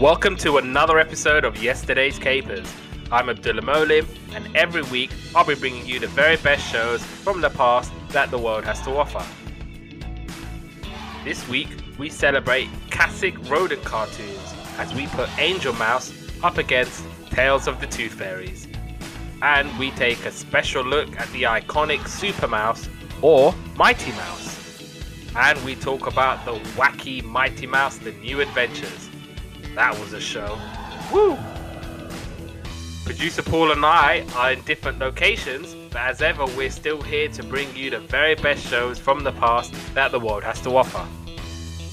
Welcome to another episode of Yesterday's Capers. I'm Abdullah Molim, and every week I'll be bringing you the very best shows from the past that the world has to offer. This week we celebrate classic rodent cartoons as we put Angel Mouse up against Tales of the Tooth Fairies. And we take a special look at the iconic Super Mouse or Mighty Mouse. And we talk about the wacky Mighty Mouse, The New Adventures. That was a show. Woo! Producer Paul and I are in different locations, but as ever, we're still here to bring you the very best shows from the past that the world has to offer.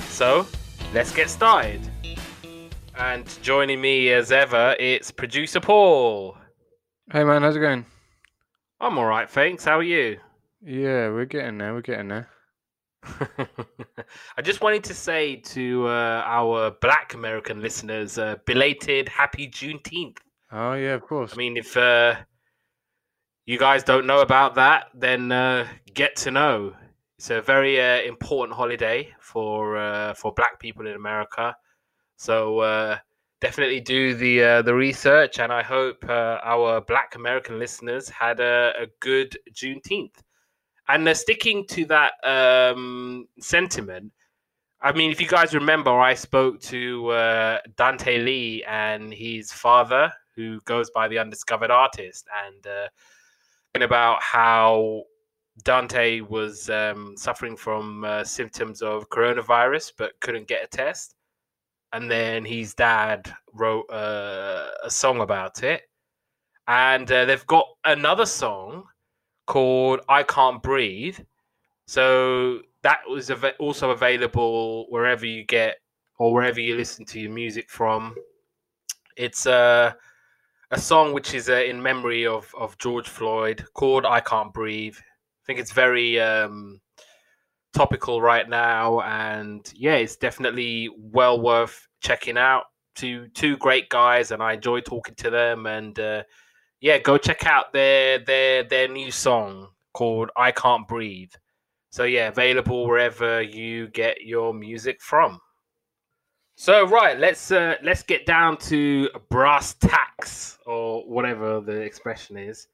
So, let's get started. And joining me as ever, it's Producer Paul. Hey man, how's it going? I'm alright, thanks. How are you? Yeah, we're getting there. I just wanted to say to our Black American listeners, belated happy Juneteenth. Oh yeah, of course. I mean, if you guys don't know about that, then get to know. It's a very important holiday for Black people in America. So definitely do the research, and I hope our Black American listeners had a good Juneteenth. And sticking to that sentiment, I mean, if you guys remember, I spoke to Dante Lee and his father, who goes by the Undiscovered Artist, and about how Dante was suffering from symptoms of coronavirus but couldn't get a test. And then his dad wrote a song about it. And they've got another song called I Can't Breathe. So that was also available wherever you get or wherever you listen to your music from. It's a song which is in memory of George Floyd, called I Can't Breathe. I think it's very topical right now. And yeah, it's definitely well worth checking out. Two great guys, and I enjoy talking to them. And yeah, go check out their new song called I Can't Breathe. So yeah, available wherever you get your music from. So right, let's get down to brass tacks, or whatever the expression is.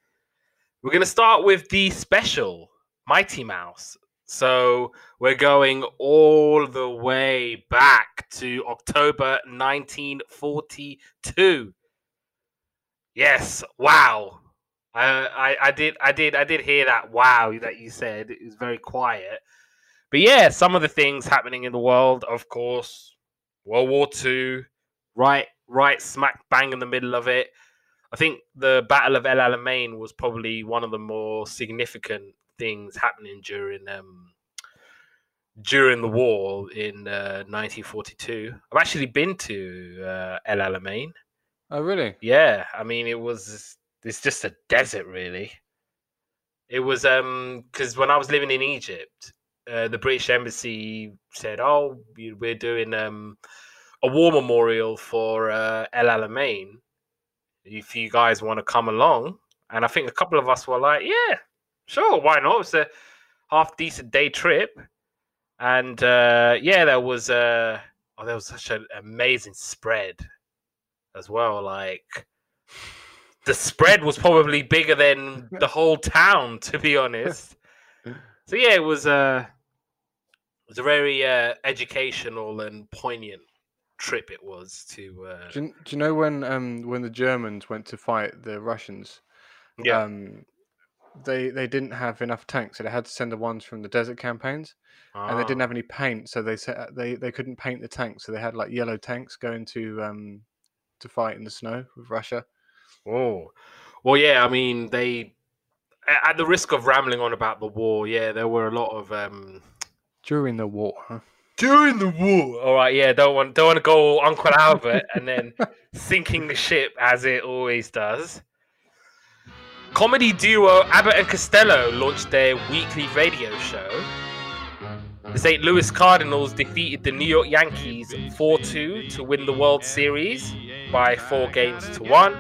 We're going to start with the special Mighty Mouse. So we're going all the way back to October 1942. Yes, wow. I did hear that wow that you said. It was very quiet. But yeah, some of the things happening in the world, of course, World War II, right smack bang in the middle of it. I think the Battle of El Alamein was probably one of the more significant things happening during the war in 1942. I've actually been to El Alamein. Oh really? Yeah, I mean, it's just a desert really. It was because when I was living in Egypt, the British embassy said, "Oh, we're doing a war memorial for El Alamein. If you guys want to come along," and I think a couple of us were like, "Yeah, sure, why not?" It's a half decent day trip, and yeah, there was such an amazing spread as well. Like, the spread was probably bigger than the whole town, to be honest. So yeah, it was a very educational and poignant trip. It was to. Do you know when the Germans went to fight the Russians? Yeah. They didn't have enough tanks, so they had to send the ones from the desert campaigns, and they didn't have any paint, so they couldn't paint the tanks, so they had like yellow tanks going to fight in the snow with Russia. Oh, well, yeah. I mean, they, at the risk of rambling on about the war, yeah, there were a lot of during the war. Huh? During the war. All right, yeah. Don't want to go Uncle Albert and then sinking the ship as it always does. Comedy duo Abbott and Costello launched their weekly radio show. The St. Louis Cardinals defeated the New York Yankees 4-2 to win the World Series by 4 games to 1.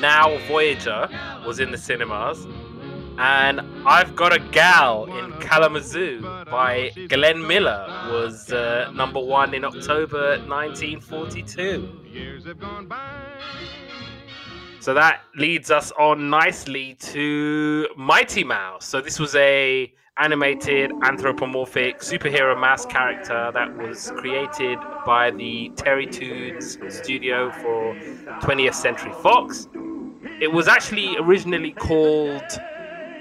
Now Voyager was in the cinemas. and I've Got a Gal in Kalamazoo by Glenn Miller was number one in October 1942. Years have gone by. So that leads us on nicely to Mighty Mouse. So this was a animated anthropomorphic superhero mouse character that was created by the Terrytoons studio for 20th Century Fox. It was actually originally called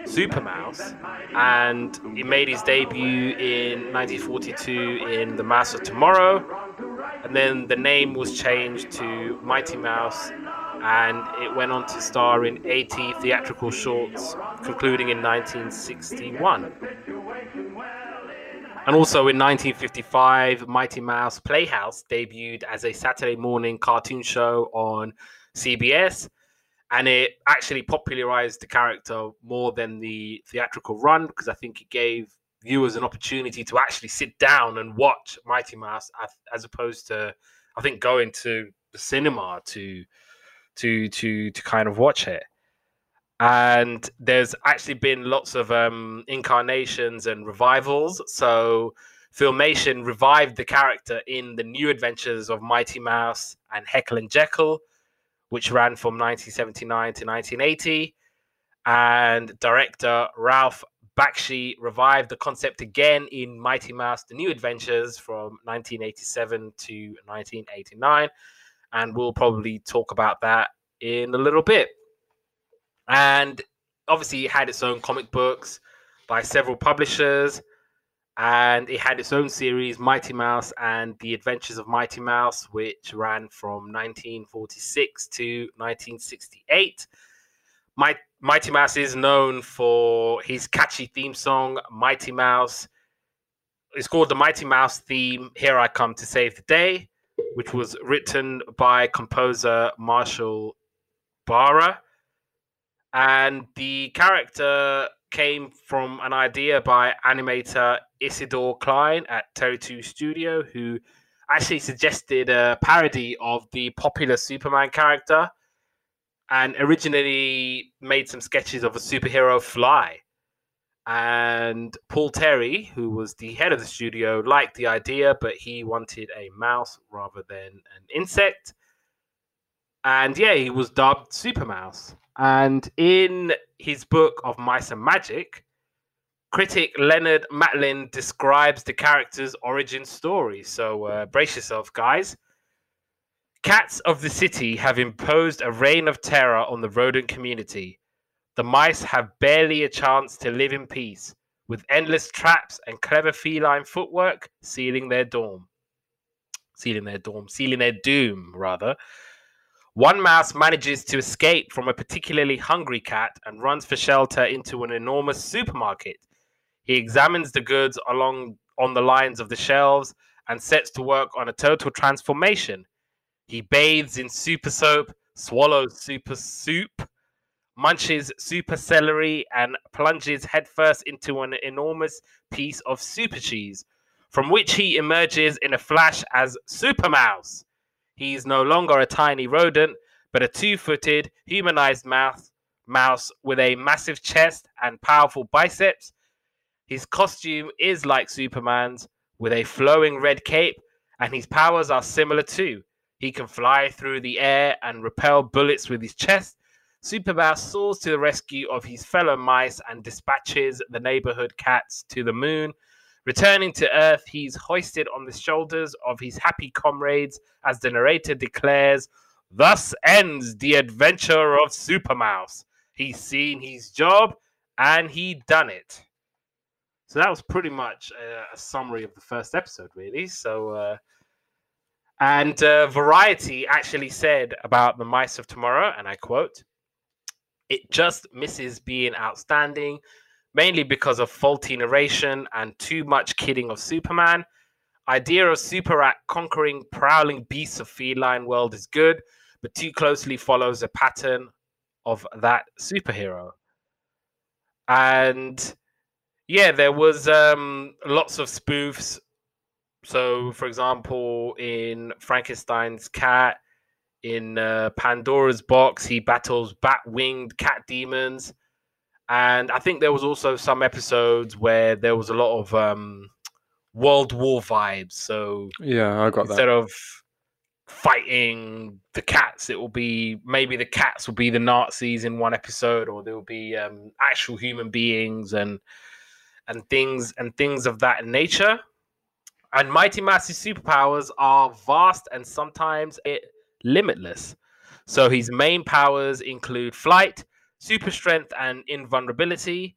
Super Mouse, and it made his debut in 1942 in The Mouse of Tomorrow, and then the name was changed to Mighty Mouse, and it went on to star in 80 theatrical shorts, concluding in 1961. And also in 1955, Mighty Mouse Playhouse debuted as a Saturday morning cartoon show on CBS, and it actually popularized the character more than the theatrical run, because I think it gave viewers an opportunity to actually sit down and watch Mighty Mouse, as opposed to, I think, going to the cinema to kind of watch it. And there's actually been lots of incarnations and revivals. So Filmation revived the character in The New Adventures of Mighty Mouse and Heckle and Jekyll, which ran from 1979 to 1980. And director Ralph Bakshi revived the concept again in Mighty Mouse: The New Adventures from 1987 to 1989. And we'll probably talk about that in a little bit. And obviously it had its own comic books by several publishers. And it had its own series, Mighty Mouse and the Adventures of Mighty Mouse, which ran from 1946 to 1968. Mighty Mouse is known for his catchy theme song, Mighty Mouse. It's called the Mighty Mouse theme, Here I Come to Save the Day, which was written by composer Marshall Barra. And the character came from an idea by animator Isidore Klein at Terrytoon Studio, who actually suggested a parody of the popular Superman character and originally made some sketches of a superhero fly. And Paul Terry, who was the head of the studio, liked the idea, but he wanted a mouse rather than an insect. And yeah, he was dubbed Super Mouse. And in his book of Mice and Magic, critic Leonard Matlin describes the character's origin story. So brace yourself, guys. Cats of the city have imposed a reign of terror on the rodent community. The mice have barely a chance to live in peace, with endless traps and clever feline footwork sealing their doom, rather. One mouse manages to escape from a particularly hungry cat and runs for shelter into an enormous supermarket. He examines the goods along on the lines of the shelves and sets to work on a total transformation. He bathes in super soap, swallows super soup, munches super celery, and plunges headfirst into an enormous piece of super cheese, from which he emerges in a flash as Super Mouse. He is no longer a tiny rodent, but a two-footed, humanized mouse with a massive chest and powerful biceps. His costume is like Superman's, with a flowing red cape, and his powers are similar too. He can fly through the air and repel bullets with his chest. Super Mouse soars to the rescue of his fellow mice and dispatches the neighborhood cats to the moon. Returning to Earth, he's hoisted on the shoulders of his happy comrades as the narrator declares, "Thus ends the adventure of Super Mouse. He's seen his job, and he done it." So that was pretty much a summary of the first episode, really. So, Variety actually said about The Mice of Tomorrow, and I quote, "It just misses being outstanding, mainly because of faulty narration and too much kidding of Superman. Idea of Superat conquering prowling beasts of feline world is good, but too closely follows a pattern of that superhero." And yeah, there was lots of spoofs. So, for example, in Frankenstein's Cat, in Pandora's Box, he battles bat-winged cat demons. And I think there was also some episodes where there was a lot of World War vibes. So yeah, I got instead of fighting the cats, it will be maybe the cats will be the Nazis in one episode, or there will be actual human beings and things of that nature. And Mighty Mouse's superpowers are vast and sometimes limitless. So his main powers include flight, super strength, and invulnerability.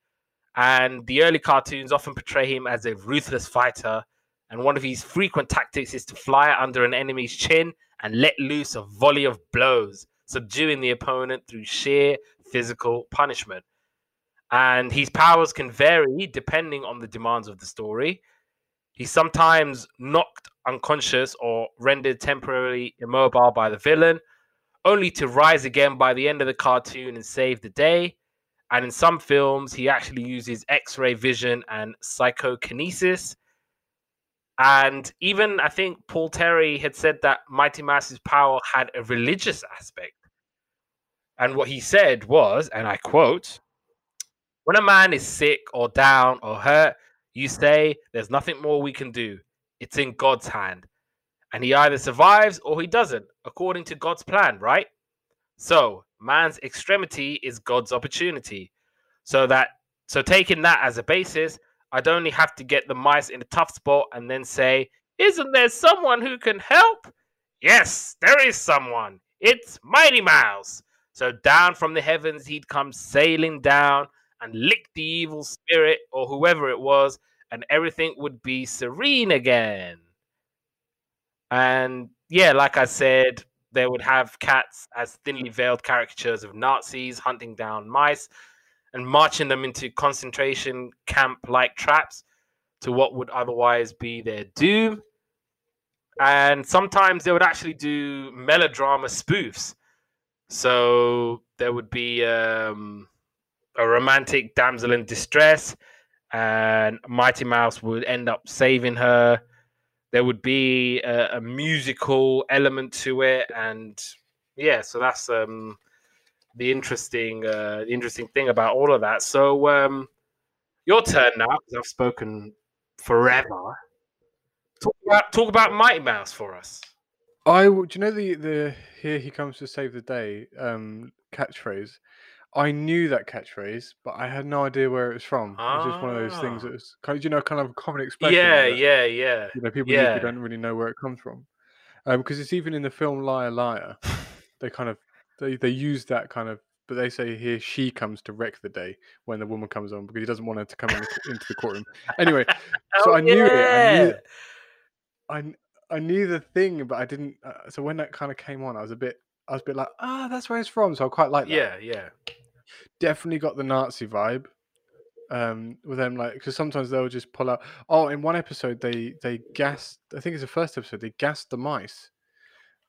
And the early cartoons often portray him as a ruthless fighter. And one of his frequent tactics is to fly under an enemy's chin and let loose a volley of blows, subduing the opponent through sheer physical punishment. And his powers can vary depending on the demands of the story. He's sometimes knocked unconscious or rendered temporarily immobile by the villain, only to rise again by the end of the cartoon and save the day. And in some films, he actually uses X-ray vision and psychokinesis. And even, I think, Paul Terry had said that Mighty Mouse's power had a religious aspect. And what he said was, and I quote, "When a man is sick or down or hurt, you say, there's nothing more we can do. It's in God's hand. And he either survives or he doesn't, according to God's plan, right? So man's extremity is God's opportunity. So taking that as a basis, I'd only have to get the mice in a tough spot and then say, isn't there someone who can help? Yes, there is someone. It's Mighty Mouse. So down from the heavens, he'd come sailing down and lick the evil spirit or whoever it was, and everything would be serene again." And yeah, like I said, they would have cats as thinly veiled caricatures of Nazis hunting down mice and marching them into concentration camp-like traps to what would otherwise be their doom. And sometimes they would actually do melodrama spoofs. So there would be a romantic damsel in distress, and Mighty Mouse would end up saving her. There would be a musical element to it, and yeah, so that's the interesting thing about all of that. So your turn now, because I've spoken forever. Talk about Mighty Mouse for us. Do you know the "Here he comes to save the day" catchphrase? I knew that catchphrase, but I had no idea where it was from. It was just one of those things that was kind of a common expression. Yeah. You know, people don't really know where it comes from, because it's even in the film Liar Liar. They kind of they use that kind of, but they say "Here she comes to wreck the day" when the woman comes on, because he doesn't want her to come into the courtroom. Anyway, so I knew the thing, but I didn't. So when that kind of came on, I was a bit like, that's where it's from. So I quite like that. Yeah. Definitely got the Nazi vibe with them, like, because sometimes they'll just pull out. Oh, in one episode they gassed. I think it's the first episode. They gassed the mice,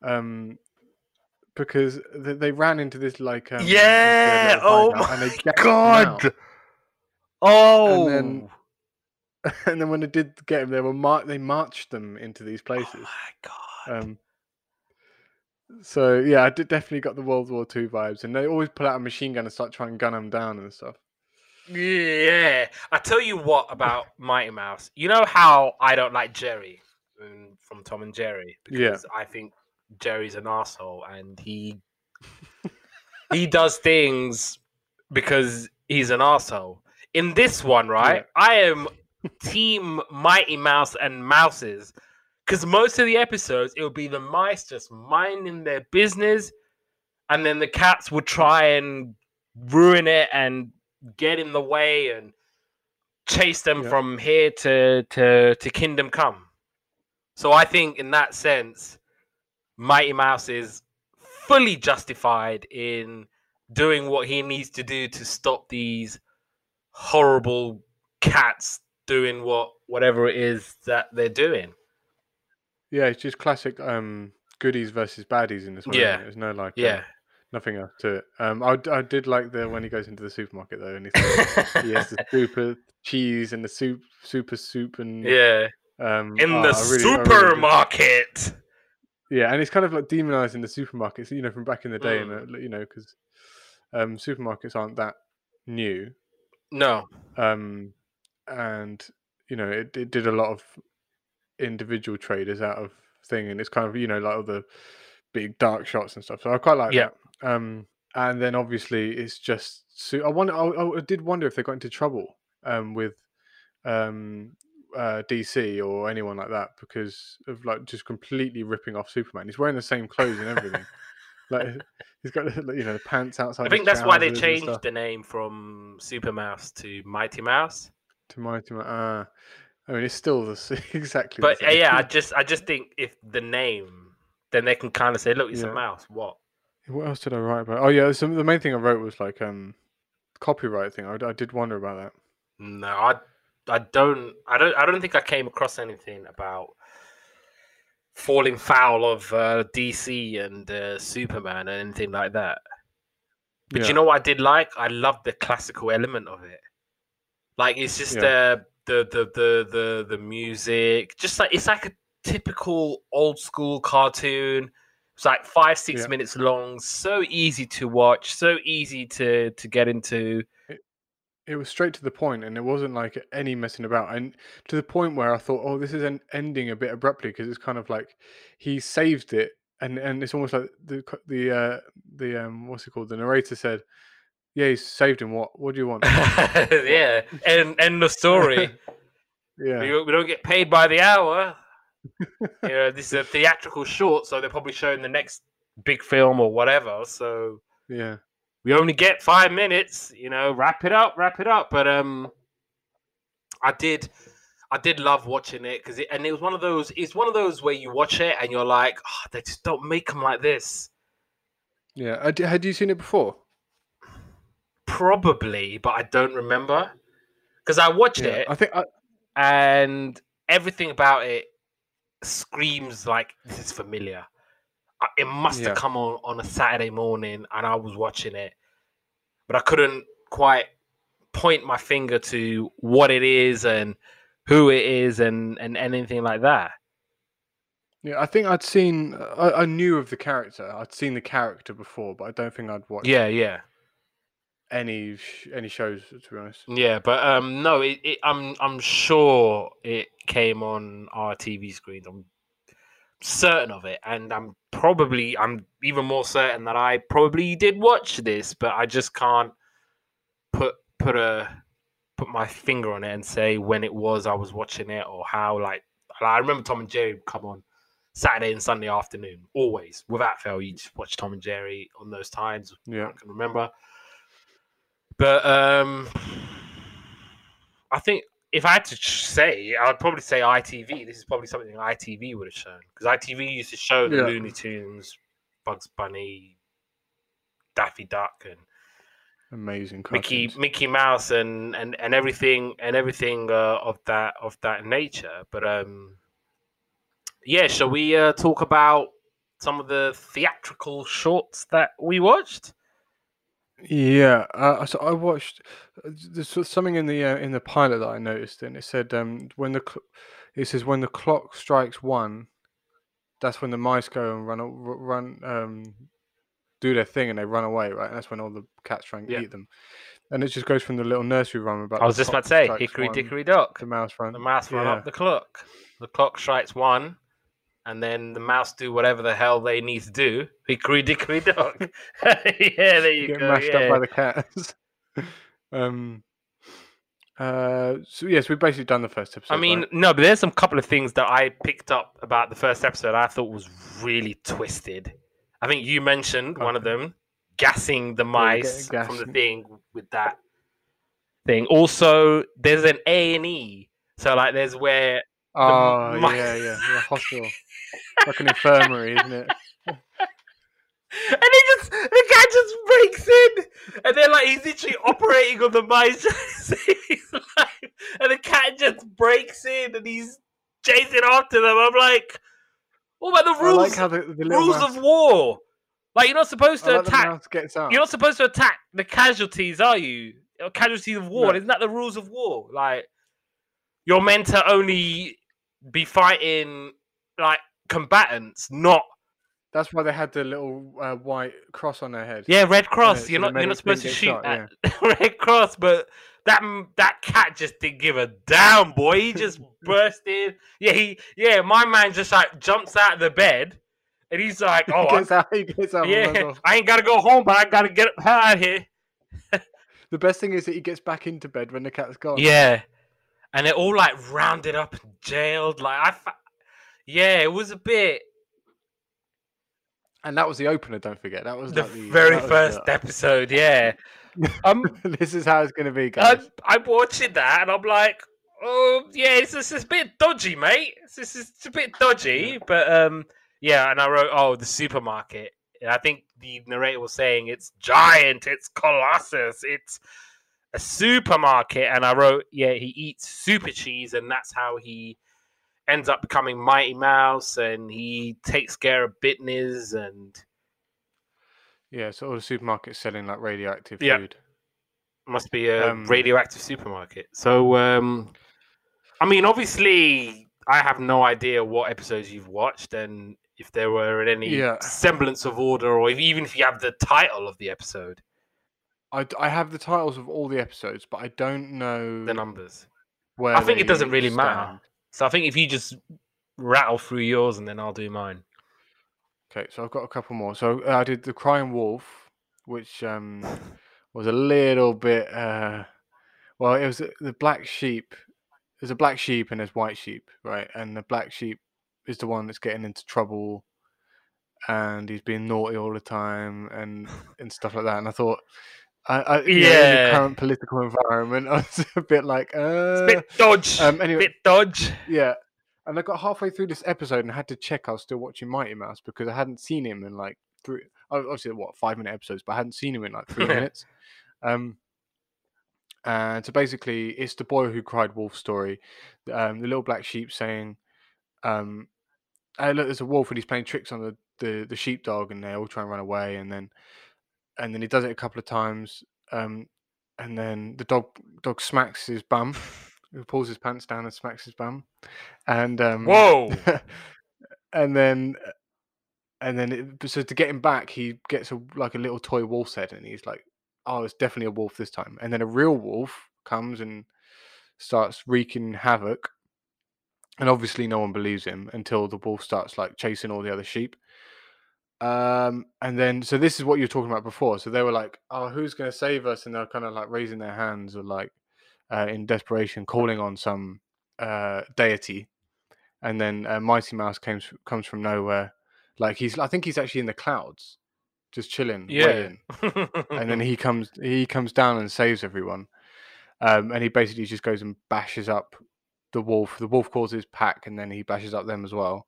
because they ran into this like and they gassed them out. Oh. And then when they did get them, they marched them into these places. Oh my god. So yeah, I definitely got the World War II vibes, and they always pull out a machine gun and start trying to gun them down and stuff. Yeah, I tell you what about Mighty Mouse. You know how I don't like Jerry from Tom and Jerry, because I think Jerry's an asshole, and he does things because he's an asshole. In this one, right? Yeah. I am Team Mighty Mouse and Mouses. Because most of the episodes, it would be the mice just minding their business, and then the cats would try and ruin it and get in the way and chase them from here to Kingdom Come. So I think in that sense, Mighty Mouse is fully justified in doing what he needs to do to stop these horrible cats doing whatever it is that they're doing. Yeah, it's just classic goodies versus baddies in this one. Yeah, there's no nothing else to it. I did like when he goes into the supermarket though, and he has the super cheese and the soup and in the supermarket. Yeah, and it's kind of like demonizing the supermarkets, you know, from back in the day, and you know, because supermarkets aren't that new. No. And you know, it did a lot of individual traders out of thing, and it's kind of, you know, like all the big dark shots and stuff. So I quite like that. And then obviously it's just so I did wonder if they got into trouble with DC or anyone like that because of like just completely ripping off Superman. He's wearing the same clothes and everything. Like he's got, you know, the pants outside. I think that's why they changed the name from Super Mouse to Mighty Mouse. I mean, it's still exactly. But the same. Yeah, I just think if the name, then they can kind of say, look, it's a mouse. What else did I write about? Oh yeah, so the main thing I wrote was like copyright thing. I did wonder about that. No, I don't think I came across anything about falling foul of DC and Superman and anything like that. But you know what I did like? I loved the classical element of it. Like it's just the music, just like it's like a typical old school cartoon. It's like 5-6 minutes long, so easy to watch, so easy to get into. It was straight to the point, and it wasn't like any messing about. And to the point where I thought, oh, this is an ending a bit abruptly because it's kind of like he saved it, and it's almost like the what's it called? The narrator said, "Yeah, he saved him. What do you want?" Yeah, and end the story. Yeah, we don't get paid by the hour. You know, this is a theatrical short, so they're probably showing the next big film or whatever. So yeah. We only get 5 minutes, you know, wrap it up. But I did love watching it because it's one of those where you watch it and you're like, oh, they just don't make them like this. Yeah. Had you seen it before? Probably, but I don't remember because I watched it. And everything about it screams like this is familiar. It must have come on a Saturday morning and I was watching it. But I couldn't quite point my finger to what it is and who it is and anything like that. Yeah, I think I knew of the character. I'd seen the character before, but I don't think I'd watched any shows, to be honest. Yeah, but no, I'm sure it came on our TV screens. I'm certain of it, and I'm even more certain that I probably did watch this, but I just can't put my finger on it and say when it was I was watching it or how. Like I remember Tom and Jerry would come on Saturday and Sunday afternoon, always without fail. You just watch Tom and Jerry on those times. Yeah, I can remember. But I think. If I had to say, I'd probably say ITV. This is probably something ITV would have shown. Because ITV used to show the Looney Tunes, Bugs Bunny, Daffy Duck, and amazing cartoons. Mickey Mouse, and everything of that nature. But shall we talk about some of the theatrical shorts that we watched? Yeah, so I watched. There's something in the pilot that I noticed, and it said when the clock strikes one, that's when the mice go and run, do their thing, and they run away, right? And that's when all the cats try and eat them, and it just goes from the little nursery rhyme about. I was just about to say, hickory dickory dock. The mouse run up the clock. The clock strikes one, and then the mouse do whatever the hell they need to do. Hickory dickory dock. There you go. Mashed up by the cats. So we've basically done the first episode. I mean, right? No, but there's some couple of things that I picked up about the first episode I thought was really twisted. I think you mentioned one of them, gassing the mice from the thing with that thing. Also, there's an A&E. So, like, there's where... The hospital. Like an infirmary, isn't it? And the guy just breaks in, and then like he's literally operating on the mice, and the cat just breaks in, and he's chasing after them. I'm like, what about the rules? I like how the rules mouse... of war? Like you're not supposed to attack. You're not supposed to attack the casualties, are you? Or casualties of war? No. Isn't that the rules of war? Like you're meant to only be fighting like combatants, not. That's why they had the little white cross on their head. Yeah, Red Cross. You're not supposed to shoot at Red Cross, but That cat just didn't give a damn, boy. He just burst in. Yeah, my man just like jumps out of the bed and he's like, oh, I ain't got to go home, but I got to get up out of here. The best thing is that he gets back into bed when the cat's gone. Yeah. And they're all like rounded up and jailed. Yeah, it was a bit. And that was the opener, don't forget. That was the very first episode, yeah. This is how it's going to be, guys. I'm watching that and I'm like, oh, yeah, it's a bit dodgy, mate. It's a bit dodgy. But, yeah, and I wrote, oh, the supermarket. I think the narrator was saying it's giant, it's colossus, it's a supermarket. And I wrote, yeah, he eats super cheese and that's how he ends up becoming Mighty Mouse, and he takes care of business, and yeah, so all the supermarkets selling like radioactive food. Must be a radioactive supermarket. So, I mean, obviously, I have no idea what episodes you've watched, and if there were any semblance of order, or even if you have the title of the episode. I have the titles of all the episodes, but I don't know the numbers. Where I think it doesn't really matter. So I think if you just rattle through yours and then I'll do mine. Okay, so I've got a couple more. So I did The Crying Wolf, which was a little bit... well, it was the black sheep. There's a black sheep and there's white sheep, right? And the black sheep is the one that's getting into trouble and he's being naughty all the time and stuff like that. And I thought... in the current political environment, I was a bit like, it's a bit dodge. Anyway, bit dodge. Yeah. And I got halfway through this episode and had to check I was still watching Mighty Mouse because I hadn't seen him in like three, obviously, 5-minute episodes, but I hadn't seen him in like 3 minutes. And so basically, it's the boy who cried wolf story. The little black sheep saying, hey, look, there's a wolf and he's playing tricks on the sheepdog and they all try and run away. And then he does it a couple of times, and then the dog smacks his bum, he pulls his pants down and smacks his bum, and whoa, so to get him back, he gets a little toy wolf's head, and he's like, oh, it's definitely a wolf this time, and then a real wolf comes and starts wreaking havoc, and obviously no one believes him until the wolf starts like chasing all the other sheep. And then, so this is what you were talking about before. So they were like, oh, who's going to save us? And they're kind of like raising their hands or like, in desperation, calling on some, deity. And then Mighty Mouse comes from nowhere. Like I think he's actually in the clouds, just chilling. Yeah. Waiting. And then he comes down and saves everyone. And he basically just goes and bashes up the wolf. The wolf calls his pack and then he bashes up them as well.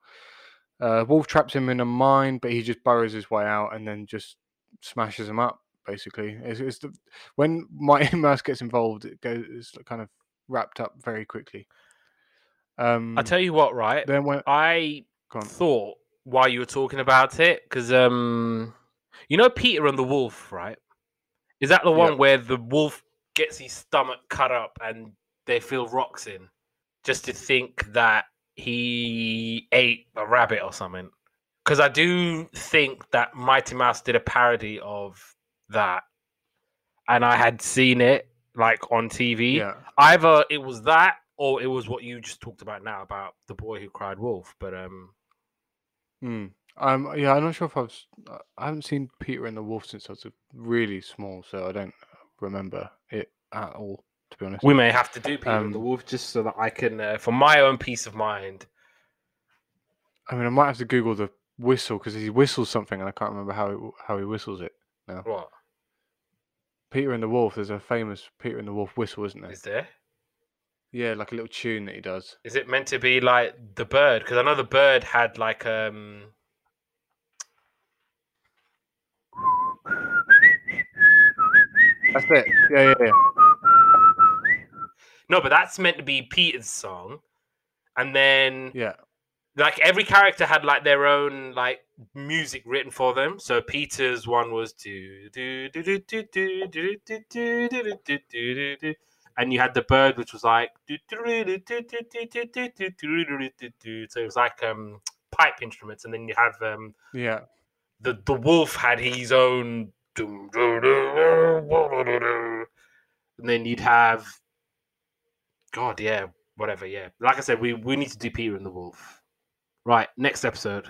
Wolf traps him in a mine, but he just burrows his way out and then just smashes him up, basically. When Mighty Mouse gets involved, it's kind of wrapped up very quickly. I tell you what, right? Then I thought while you were talking about it, because you know Peter and the Wolf, right? Is that the one where the wolf gets his stomach cut up and they feel rocks in? Just to think that he ate a rabbit or something, because I do think that Mighty Mouse did a parody of that, and I had seen it like on TV. Yeah. Either it was that, or it was what you just talked about now about the boy who cried wolf. But yeah, I'm not sure if I haven't seen Peter and the Wolf since I was really small, so I don't remember it at all. To be honest, we may have to do Peter and the Wolf just so that I can, for my own peace of mind. I mean, I might have to Google the whistle because he whistles something, and I can't remember how he whistles it now. What? Peter and the Wolf. There's a famous Peter and the Wolf whistle, isn't there? Is there? Yeah, like a little tune that he does. Is it meant to be like the bird? Because I know the bird had like That's it. Yeah. No, but that's meant to be Peter's song. And then like every character had like their own like music written for them. So Peter's one was do and you had the bird which was like so it was like pipe instruments, and then you have the wolf had his own and then you'd have, God, yeah, whatever, yeah. Like I said, we need to do Peter and the Wolf. Right, next episode.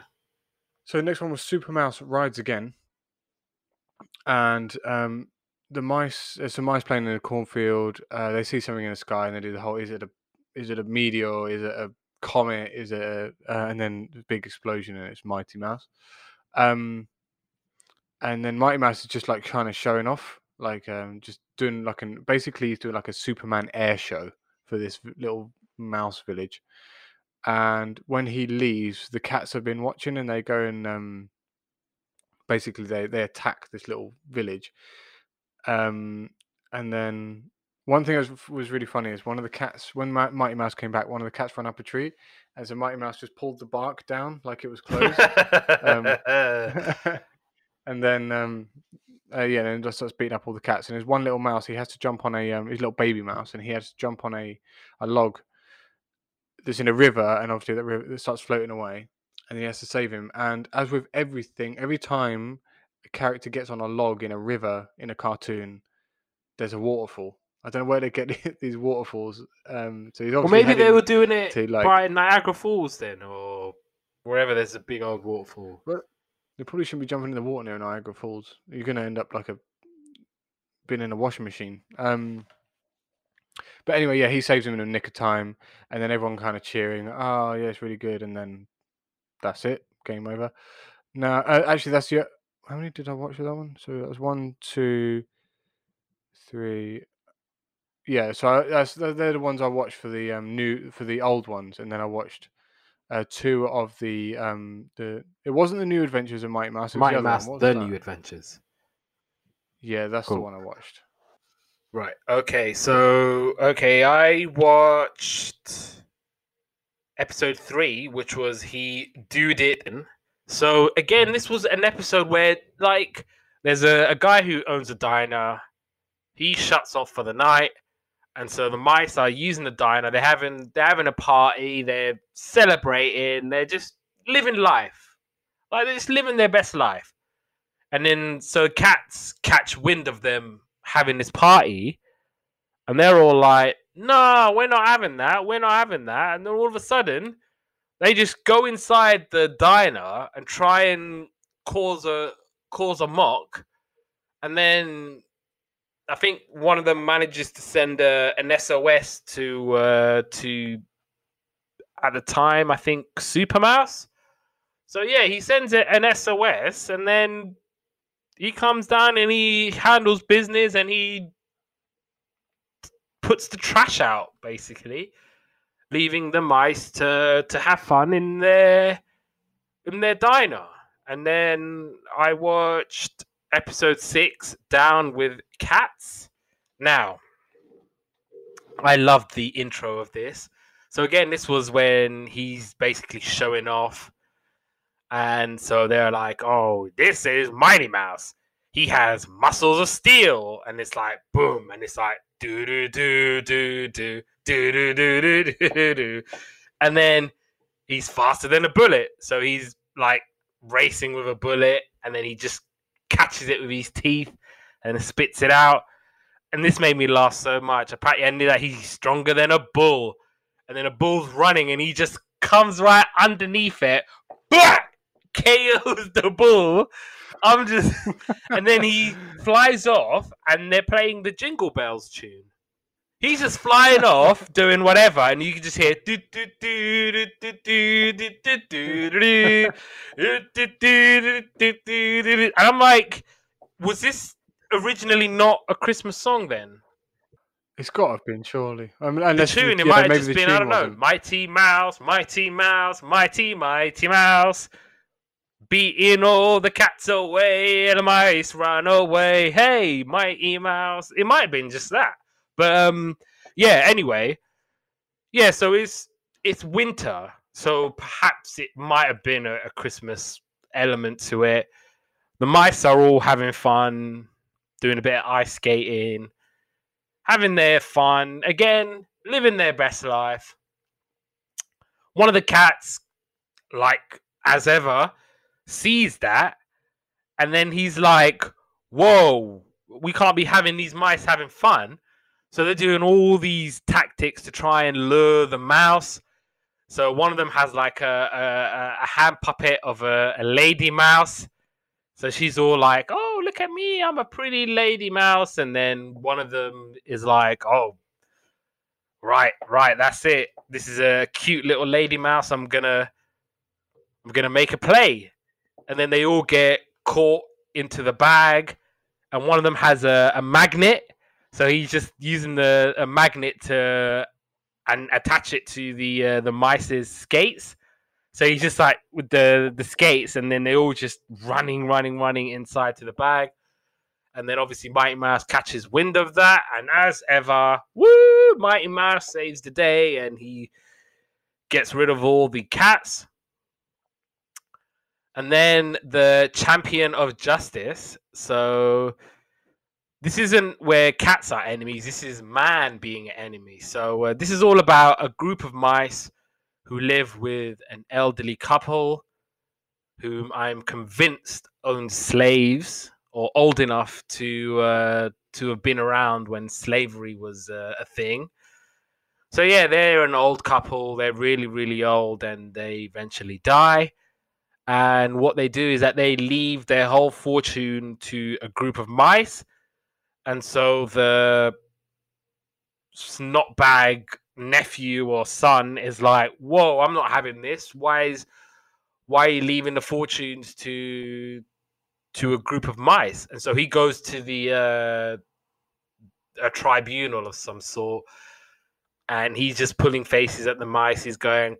So the next one was Super Mouse Rides Again. And the mice, there's some mice playing in a cornfield. They see something in the sky and they do the whole, is it a meteor? Is it a comet? Is it a, and then a big explosion and it's Mighty Mouse. And then Mighty Mouse is just like kind of showing off, like just doing like an, basically he's doing like a Superman air show for this little mouse village. And when he leaves, the cats have been watching and they go and basically they attack this little village. And then one thing that was really funny is one of the cats, when Mighty Mouse came back, one of the cats ran up a tree. And so Mighty Mouse just pulled the bark down like it was closed. And then, yeah, and just starts beating up all the cats. And there's one little mouse, he has to jump on a, his little baby mouse, and he has to jump on a log that's in a river, and obviously that river starts floating away, and he has to save him. And as with everything, every time a character gets on a log in a river in a cartoon, there's a waterfall. I don't know where they get these waterfalls. So he's obviously, well, maybe they were doing it to, like, by Niagara Falls then, or wherever there's a big old waterfall. But you probably shouldn't be jumping in the water near Niagara Falls. You're going to end up like a bin in a washing machine. But anyway, yeah, he saves him in a nick of time. And then everyone kind of cheering. Oh, yeah, it's really good. And then that's it. Game over. No, actually, that's your... How many did I watch with that one? So that was 1, 2, 3... Yeah, so they're the ones I watched for the old ones, and then I watched two of the. It wasn't the New Adventures of Mighty Mouse. Mighty Mouse, the New Adventures. Yeah, that's cool. The one I watched. Right. Okay. So I watched episode 3, which was He Dude It. So again, this was an episode where like there's a guy who owns a diner. He shuts off for the night. And so the mice are using the diner. They're having a party. They're celebrating. They're just living life, like they're just living their best life. And then so cats catch wind of them having this party, and they're all like, "No, we're not having that. We're not having that." And then all of a sudden, they just go inside the diner and try and cause a mock, and then. I think one of them manages to send an SOS to at the time, I think, Super Mouse. So, yeah, he sends it an SOS, and then he comes down and he handles business and he puts the trash out, basically, leaving the mice to have fun in their diner. And then I watched... Episode 6, Down with Cats. Now, I loved the intro of this. So again, this was when he's basically showing off. And so they're like, oh, this is Mighty Mouse. He has muscles of steel. And it's like, boom. And it's like, do-do-do-do-do, do-do-do-do-do-do. And then he's faster than a bullet. So he's like racing with a bullet. And then he just catches it with his teeth and spits it out. And this made me laugh so much. Apparently I knew that he's stronger than a bull. And then a bull's running and he just comes right underneath it. Bah! KOs the bull. I'm just... and then he flies off and they're playing the Jingle Bells tune. He's just flying off doing whatever, and you can just hear do do do do do do do do. And I'm like, was this originally not a Christmas song then? It's got to have been, surely. I mean, the tune, it might have just been, I don't know, Mighty Mouse, Mighty Mouse, Mighty, Mighty Mouse. Beating all the cats away, and the mice run away. Hey, Mighty Mouse. It might have been just that. But yeah, anyway, yeah, so it's winter, so perhaps it might have been a Christmas element to it. The mice are all having fun, doing a bit of ice skating, having their fun, again, living their best life. One of the cats, like, as ever, sees that, and then he's like, whoa, we can't be having these mice having fun. So they're doing all these tactics to try and lure the mouse. So one of them has like a hand puppet of a lady mouse. So she's all like, oh, look at me, I'm a pretty lady mouse. And then one of them is like, oh, right, that's it. This is a cute little lady mouse. I'm gonna make a play. And then they all get caught into the bag. And one of them has a magnet. So he's just using a magnet to and attach it to the mice's skates. So he's just like with the skates, and then they're all just running inside to the bag. And then obviously Mighty Mouse catches wind of that. And as ever, woo, Mighty Mouse saves the day, and he gets rid of all the cats. And then the champion of justice. So this isn't where cats are enemies. This is man being an enemy. So this is all about a group of mice who live with an elderly couple whom I'm convinced owned slaves or old enough to have been around when slavery was a thing. So yeah, they're an old couple. They're really, really old, and they eventually die. And what they do is that they leave their whole fortune to a group of mice. And so the snotbag nephew or son is like, whoa, I'm not having this. Why are you leaving the fortunes to a group of mice? And so he goes to a tribunal of some sort, and he's just pulling faces at the mice. He's going,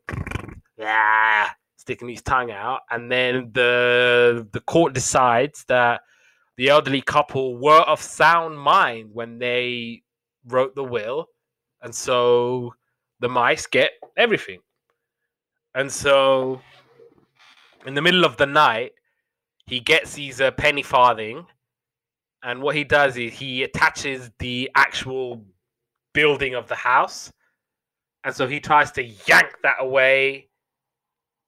ah, sticking his tongue out. And then the court decides that the elderly couple were of sound mind when they wrote the will. And so the mice get everything. And so in the middle of the night, he gets his penny farthing. And what he does is he attaches the actual building of the house. And so he tries to yank that away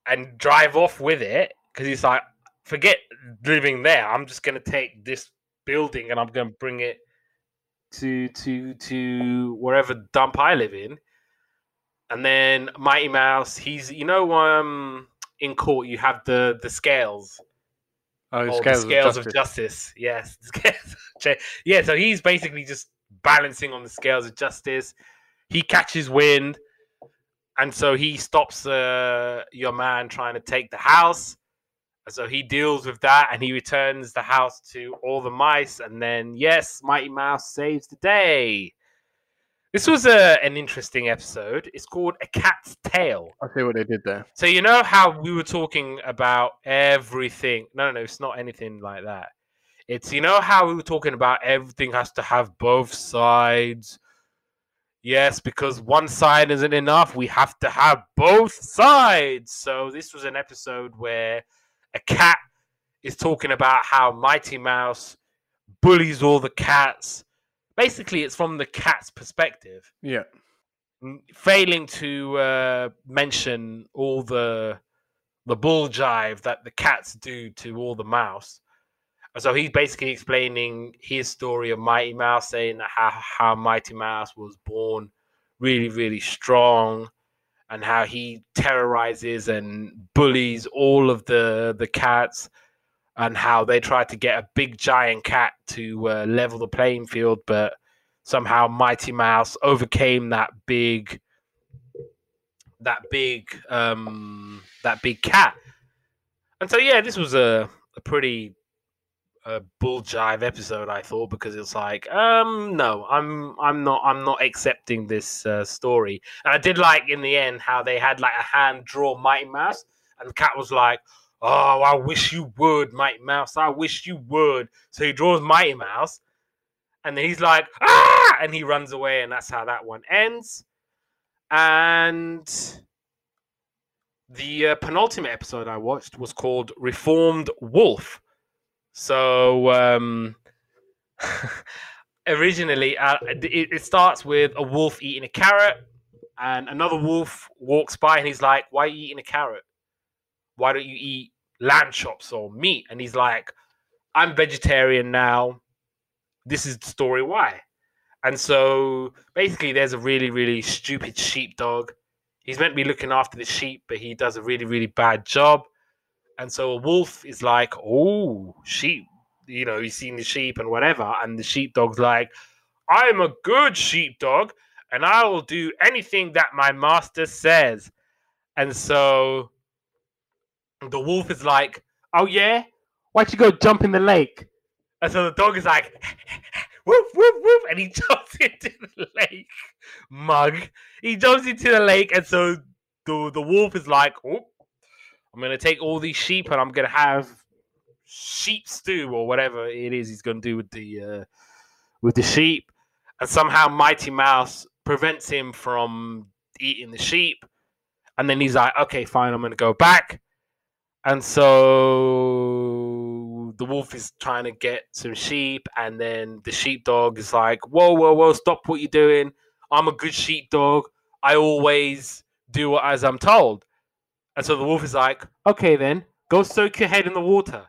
and drive off with it. Because he's like, forget living there. I'm just going to take this building and I'm going to bring it to wherever dump I live in. And then Mighty Mouse, he's, you know, in court you have the scales. Oh, the scales of justice. Yes. Yeah, so he's basically just balancing on the scales of justice. He catches wind, and so he stops your man trying to take the house. So he deals with that, and he returns the house to all the mice. And then, yes, Mighty Mouse saves the day. This was an interesting episode. It's called A Cat's Tale. I see what they did there. So you know how we were talking about everything? No, it's not anything like that. It's, you know how we were talking about everything has to have both sides? Yes, because one side isn't enough. We have to have both sides. So this was an episode where a cat is talking about how Mighty Mouse bullies all the cats. Basically, it's from the cat's perspective. Yeah. Failing to mention all the bull jive that the cats do to all the mouse. And so he's basically explaining his story of Mighty Mouse, saying that how Mighty Mouse was born really, really strong, and how he terrorizes and bullies all of the cats, and how they try to get a big giant cat to level the playing field, but somehow Mighty Mouse overcame that big cat. And so yeah, this was a pretty bull jive episode, I thought, because it's like, no, I'm not accepting this story. And I did like in the end how they had like a hand draw Mighty Mouse, and the cat was like, oh, I wish you would, Mighty Mouse, I wish you would. So he draws Mighty Mouse, and then he's like, ah, and he runs away, and that's how that one ends. And the penultimate episode I watched was called Reformed Wolf. So originally it starts with a wolf eating a carrot, and another wolf walks by and he's like, why are you eating a carrot? Why don't you eat lamb chops or meat? And he's like, I'm vegetarian now. This is the story why. And so basically there's a really, really stupid sheepdog. He's meant to be looking after the sheep, but he does a really, really bad job. And so a wolf is like, oh, sheep, you know, he's seen the sheep and whatever. And the sheepdog's like, I'm a good sheepdog and I will do anything that my master says. And so the wolf is like, oh, yeah? Why don't you go jump in the lake? And so the dog is like, woof, woof, woof. And he jumps into the lake. Mug. He jumps into the lake. And so the wolf is like, oh, I'm going to take all these sheep and I'm going to have sheep stew or whatever it is he's going to do with the sheep. And somehow Mighty Mouse prevents him from eating the sheep. And then he's like, okay, fine, I'm going to go back. And so the wolf is trying to get some sheep. And then the sheepdog is like, whoa, whoa, whoa, stop what you're doing. I'm a good sheepdog. I always do as I'm told. And so the wolf is like, okay, then go soak your head in the water.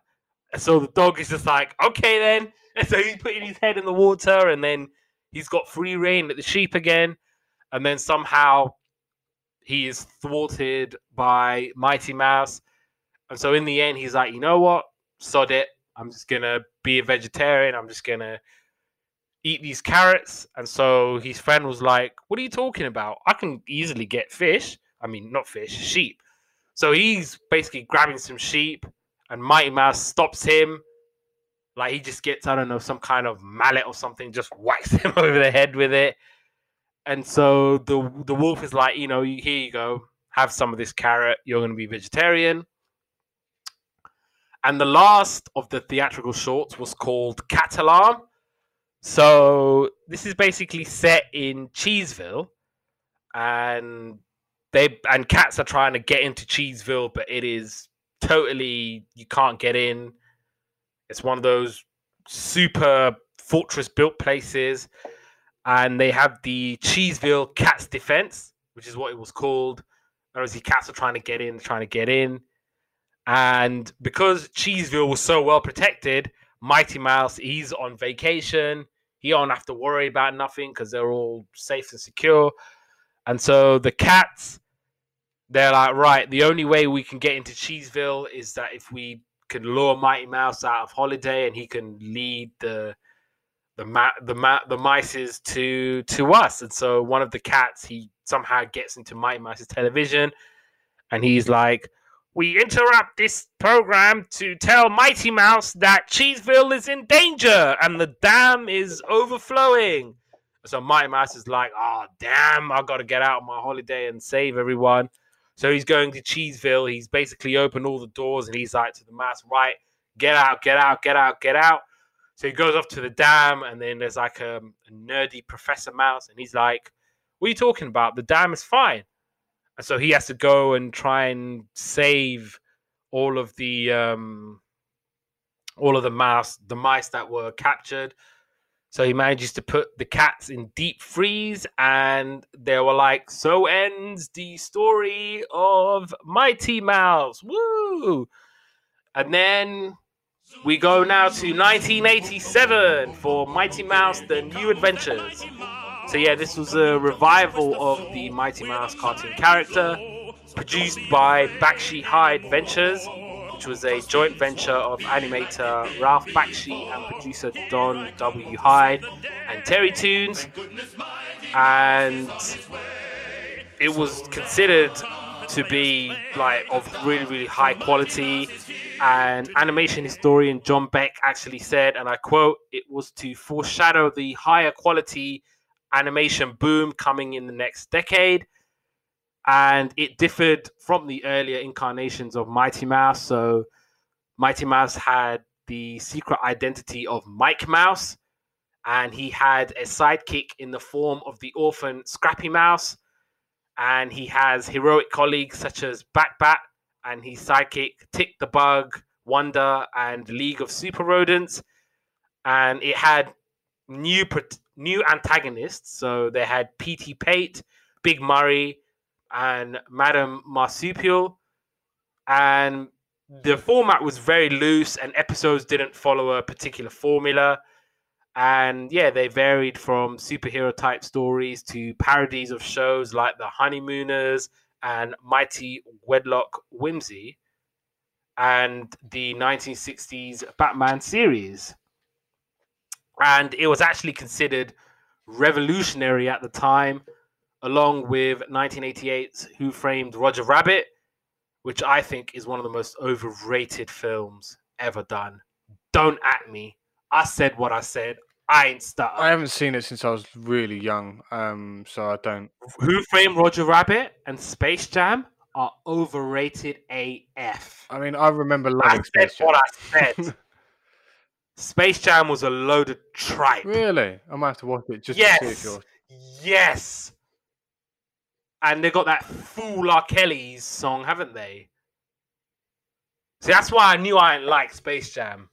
And so the dog is just like, okay, then. And so he's putting his head in the water. And then he's got free rein at the sheep again. And then somehow he is thwarted by Mighty Mouse. And so in the end, he's like, you know what? Sod it. I'm just going to be a vegetarian. I'm just going to eat these carrots. And so his friend was like, what are you talking about? I can easily get fish. I mean, not fish, sheep. So he's basically grabbing some sheep and Mighty Mouse stops him. Like he just gets, I don't know, some kind of mallet or something, just whacks him over the head with it. And so the wolf is like, you know, here you go. Have some of this carrot. You're going to be vegetarian. And the last of the theatrical shorts was called Cat Alarm. So this is basically set in Cheeseville. And cats are trying to get into Cheeseville, but it is totally, you can't get in. It's one of those super fortress-built places. And they have the Cheeseville Cats Defense, which is what it was called. Obviously, cats are trying to get in. And because Cheeseville was so well protected, Mighty Mouse, he's on vacation. He don't have to worry about nothing because they're all safe and secure. And so the cats, they're like, right, the only way we can get into Cheeseville is that if we can lure Mighty Mouse out of holiday and he can lead the mices to us. And so one of the cats, he somehow gets into Mighty Mouse's television and he's like, we interrupt this program to tell Mighty Mouse that Cheeseville is in danger and the dam is overflowing. So Mighty Mouse is like, oh, damn, I've got to get out on my holiday and save everyone. So he's going to Cheeseville. He's basically opened all the doors and he's like to the mouse, right, get out, get out, get out, get out. So he goes off to the dam and then there's like a nerdy Professor Mouse and he's like, what are you talking about? The dam is fine. And so he has to go and try and save all of the mice that were captured. So he manages to put the cats in deep freeze, and they were like, so ends the story of Mighty Mouse. Woo! And then we go now to 1987 for Mighty Mouse: The New Adventures. So yeah, this was a revival of the Mighty Mouse cartoon character, produced by Bakshi Hyde Ventures, which was a joint venture of animator Ralph Bakshi and producer Don W. Hyde and Terrytoons. And it was considered to be like of really, really high quality. And animation historian John Beck actually said, and I quote, it was to foreshadow the higher quality animation boom coming in the next decade, and it differed from the earlier incarnations of Mighty Mouse. So Mighty Mouse had the secret identity of Mike Mouse, and he had a sidekick in the form of the orphan Scrappy Mouse, and he has heroic colleagues such as Bat-Bat and his sidekick Tick the Bug, Wonder, and League of Super Rodents. And it had new antagonists, so they had P.T. Pate, Big Murray, and Madame Marsupial. And the format was very loose, and episodes didn't follow a particular formula. And yeah, they varied from superhero type stories to parodies of shows like The Honeymooners and Mighty Wedlock Whimsy and the 1960s Batman series. And it was actually considered revolutionary at the time, along with 1988's Who Framed Roger Rabbit, which I think is one of the most overrated films ever done. Don't at me. I said what I said. I ain't stuck. I haven't seen it since I was really young, so I don't. Who Framed Roger Rabbit and Space Jam are overrated AF. I mean, I remember loving Space Jam. I said what I said. Space Jam was a load of tripe. Really? I might have to watch it just to see if you're... Yes! And they got that Fool R. Kelly's song, haven't they? See, that's why I knew I didn't like Space Jam.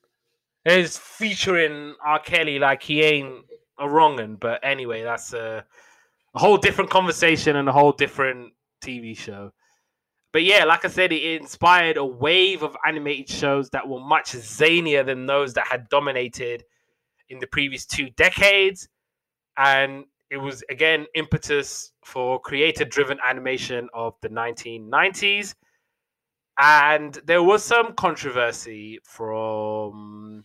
It's featuring R. Kelly like he ain't a wrong'un. But anyway, that's a whole different conversation and a whole different TV show. But yeah, like I said, it inspired a wave of animated shows that were much zanier than those that had dominated in the previous 2 decades. And it was, again, impetus for creator-driven animation of the 1990s. And there was some controversy from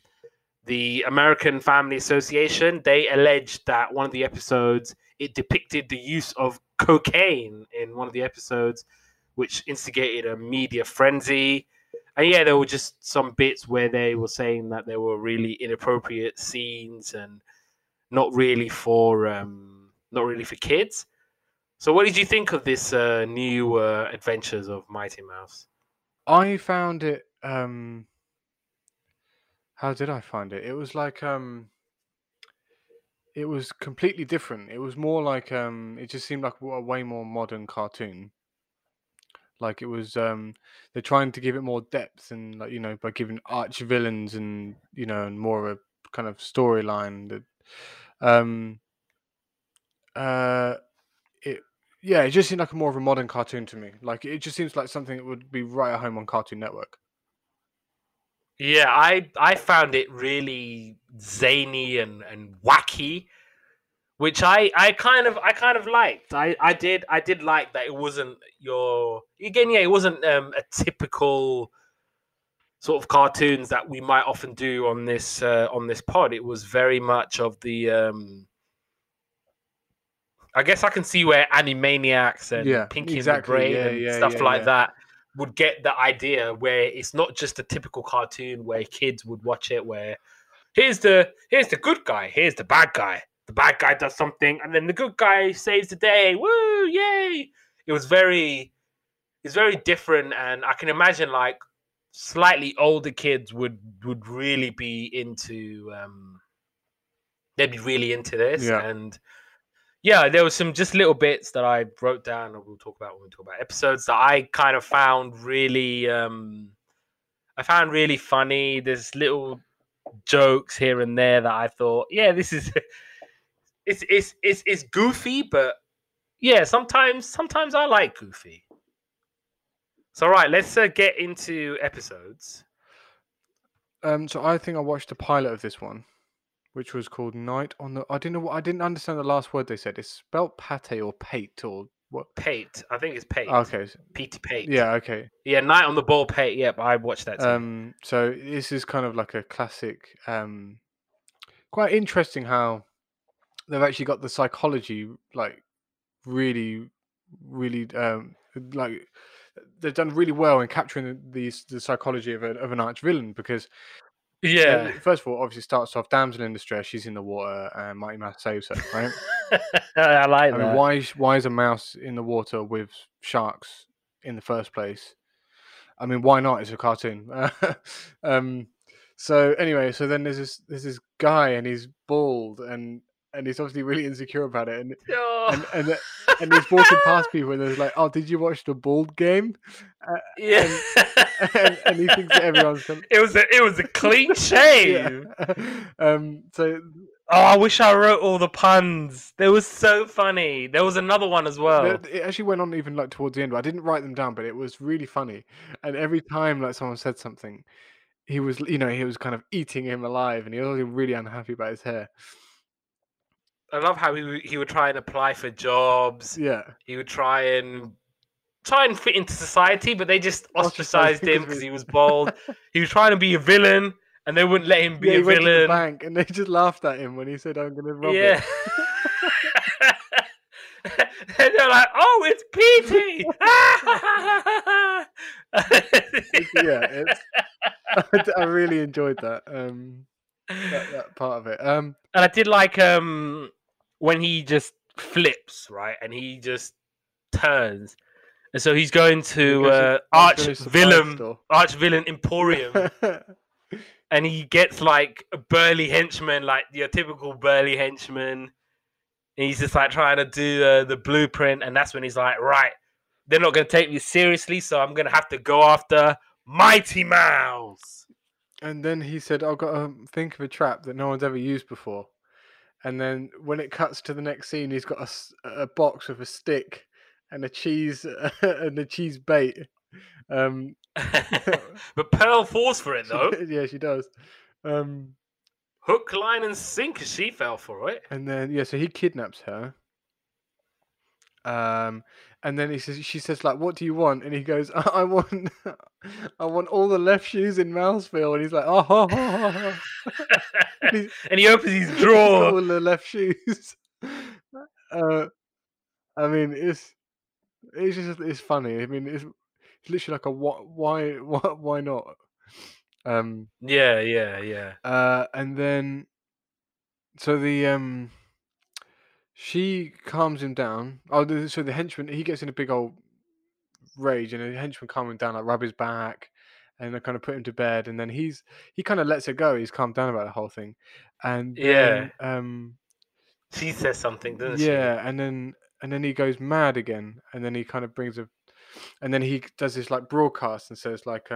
the American Family Association. They alleged that one of the episodes, it depicted the use of cocaine in one of the episodes, which instigated a media frenzy. And yeah, there were just some bits where they were saying that there were really inappropriate scenes and not really for kids. So what did you think of this new adventures of Mighty Mouse? I found it, how did I find it? It was like, it was completely different. It was more like, it just seemed like a way more modern cartoon. Like it was, they're trying to give it more depth and, like, you know, by giving arch villains and, you know, and more of a kind of storyline that, yeah, it just seemed like more of a modern cartoon to me. Like it just seems like something that would be right at home on Cartoon Network. Yeah, I found it really zany and wacky, which I kind of liked. I did like that it wasn't it wasn't a typical sort of cartoons that we might often do on this pod. It was very much of the I guess I can see where Animaniacs and Pinky and the Brain and stuff like that would get the idea, where it's not just a typical cartoon where kids would watch it, where here's the good guy, here's the bad guy. The bad guy does something and then the good guy saves the day. Woo, yay! It's very different, and I can imagine like slightly older kids would really be into they'd be really into this. And yeah, there were some just little bits that I wrote down and we'll talk about when we talk about episodes that I kind of found really funny. There's little jokes here and there that I thought, yeah, this is it's goofy, but yeah, sometimes I like goofy. So right, let's get into episodes. So I think I watched the pilot of this one, which was called Night on the... I didn't understand the last word they said. It's spelled pate or pate or what? Pate. I think it's pate. Okay. Peter Pate. Yeah, okay. Yeah, Night on the Ball Pate. Yeah, but I watched that too. So this is kind of like a classic... quite interesting how they've actually got the psychology, like, really, really... like, they've done really well in capturing the psychology of an arch-villain, because... Yeah. First of all, obviously starts off damsel in distress. She's in the water, and Mighty Mouse saves her. Right? I mean, why is a mouse in the water with sharks in the first place? I mean, why not? It's a cartoon. So anyway, so then there's this guy, and he's bald, and he's obviously really insecure about it, and he's walking past people, and there's like, oh, did you watch the bald game? Yeah. And he thinks that everyone's coming. It was a clean shave. Yeah. I wish I wrote all the puns. They were so funny. There was another one as well. It actually went on even like towards the end, but I didn't write them down, but it was really funny. And every time like someone said something, he was, you know, he was kind of eating him alive, and he was really unhappy about his hair. I love how he would try and apply for jobs. Yeah, he would try and fit into society, but they just ostracized him because he was bald. He was trying to be a villain, and they wouldn't let him be a villain. He went to the bank, and they just laughed at him when he said, "I'm going to rob it." And they're like, "Oh, it's Petey!" I really enjoyed that, that part of it. And I did like when he just flips, right? And he just turns. And so he's going to Arch Villain Emporium. And he gets like a burly henchman, like your typical burly henchman. And he's just like trying to do the blueprint. And that's when he's like, right, they're not going to take me seriously. So I'm going to have to go after Mighty Mouse. And then he said, I've got to think of a trap that no one's ever used before. And then when it cuts to the next scene, he's got a box with a stick and a cheese bait. But Pearl falls for it, though. Yeah, she does. Hook, line, and sinker, she fell for it. And then, yeah, so he kidnaps her. And then she says, like, what do you want? And he goes, I want all the left shoes in Mouseville. And he's like, oh, ho, ho, ho. And he opens his drawer. All the left shoes. I mean, it's funny. I mean, it's literally like a why not? Yeah. And then, so she calms him down. Oh, so the henchman, he gets in a big old rage, and the henchman calms him down, like rub his back, and they kind of put him to bed. And then he kind of lets her go. He's calmed down about the whole thing. And yeah, then, she says something, doesn't she? Yeah, and then he goes mad again, and then he kind of brings a. And then he does this like broadcast and says like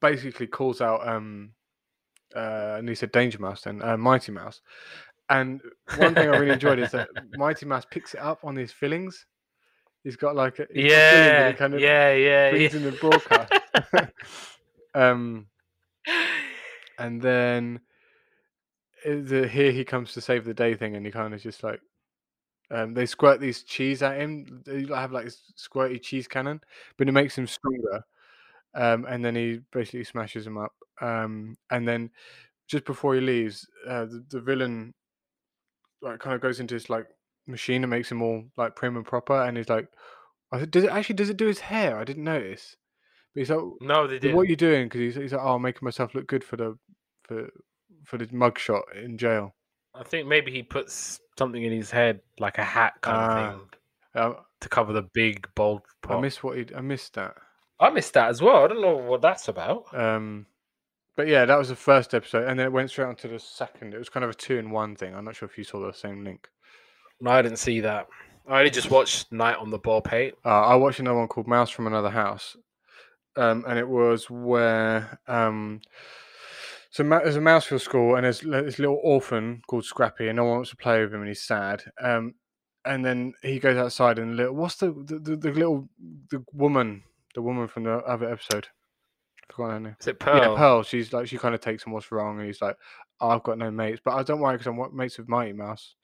basically calls out and he said Danger Mouse and Mighty Mouse. And one thing I really enjoyed is that Mighty Mouse picks it up on his fillings. He's got like a filling that he kind of brings in the broadcast. And then here he comes to save the day thing, and he kind of just like. They squirt these cheese at him. They have like this squirty cheese cannon, but it makes him stronger. And then he basically smashes him up. And then just before he leaves, the villain like kind of goes into this like machine and makes him all like prim and proper. And he's like, "Does it do his hair? I didn't notice." But he's like, "No, they didn't. What are you doing?" Because he's like, "Oh, I'm making myself look good for the mugshot in jail." I think maybe he puts something in his head, like a hat kind of thing, to cover the big bald part. I missed that as well. I don't know what that's about. But yeah, that was the first episode, and then it went straight on to the second. It was kind of a 2-in-1 thing. I'm not sure if you saw the same link. No, I didn't see that. I only just watched Night on the Ball Pate. I watched another one called Mouse from Another House, and it was where. So there's a Mouseville school, and there's this little orphan called Scrappy, and no one wants to play with him, and he's sad. And then he goes outside, and the woman from the other episode? I forgot her name. Is it Pearl? Yeah, Pearl. She's like, she kind of takes him what's wrong, and he's like, oh, I've got no mates, but I don't worry because I'm mates with Mighty Mouse.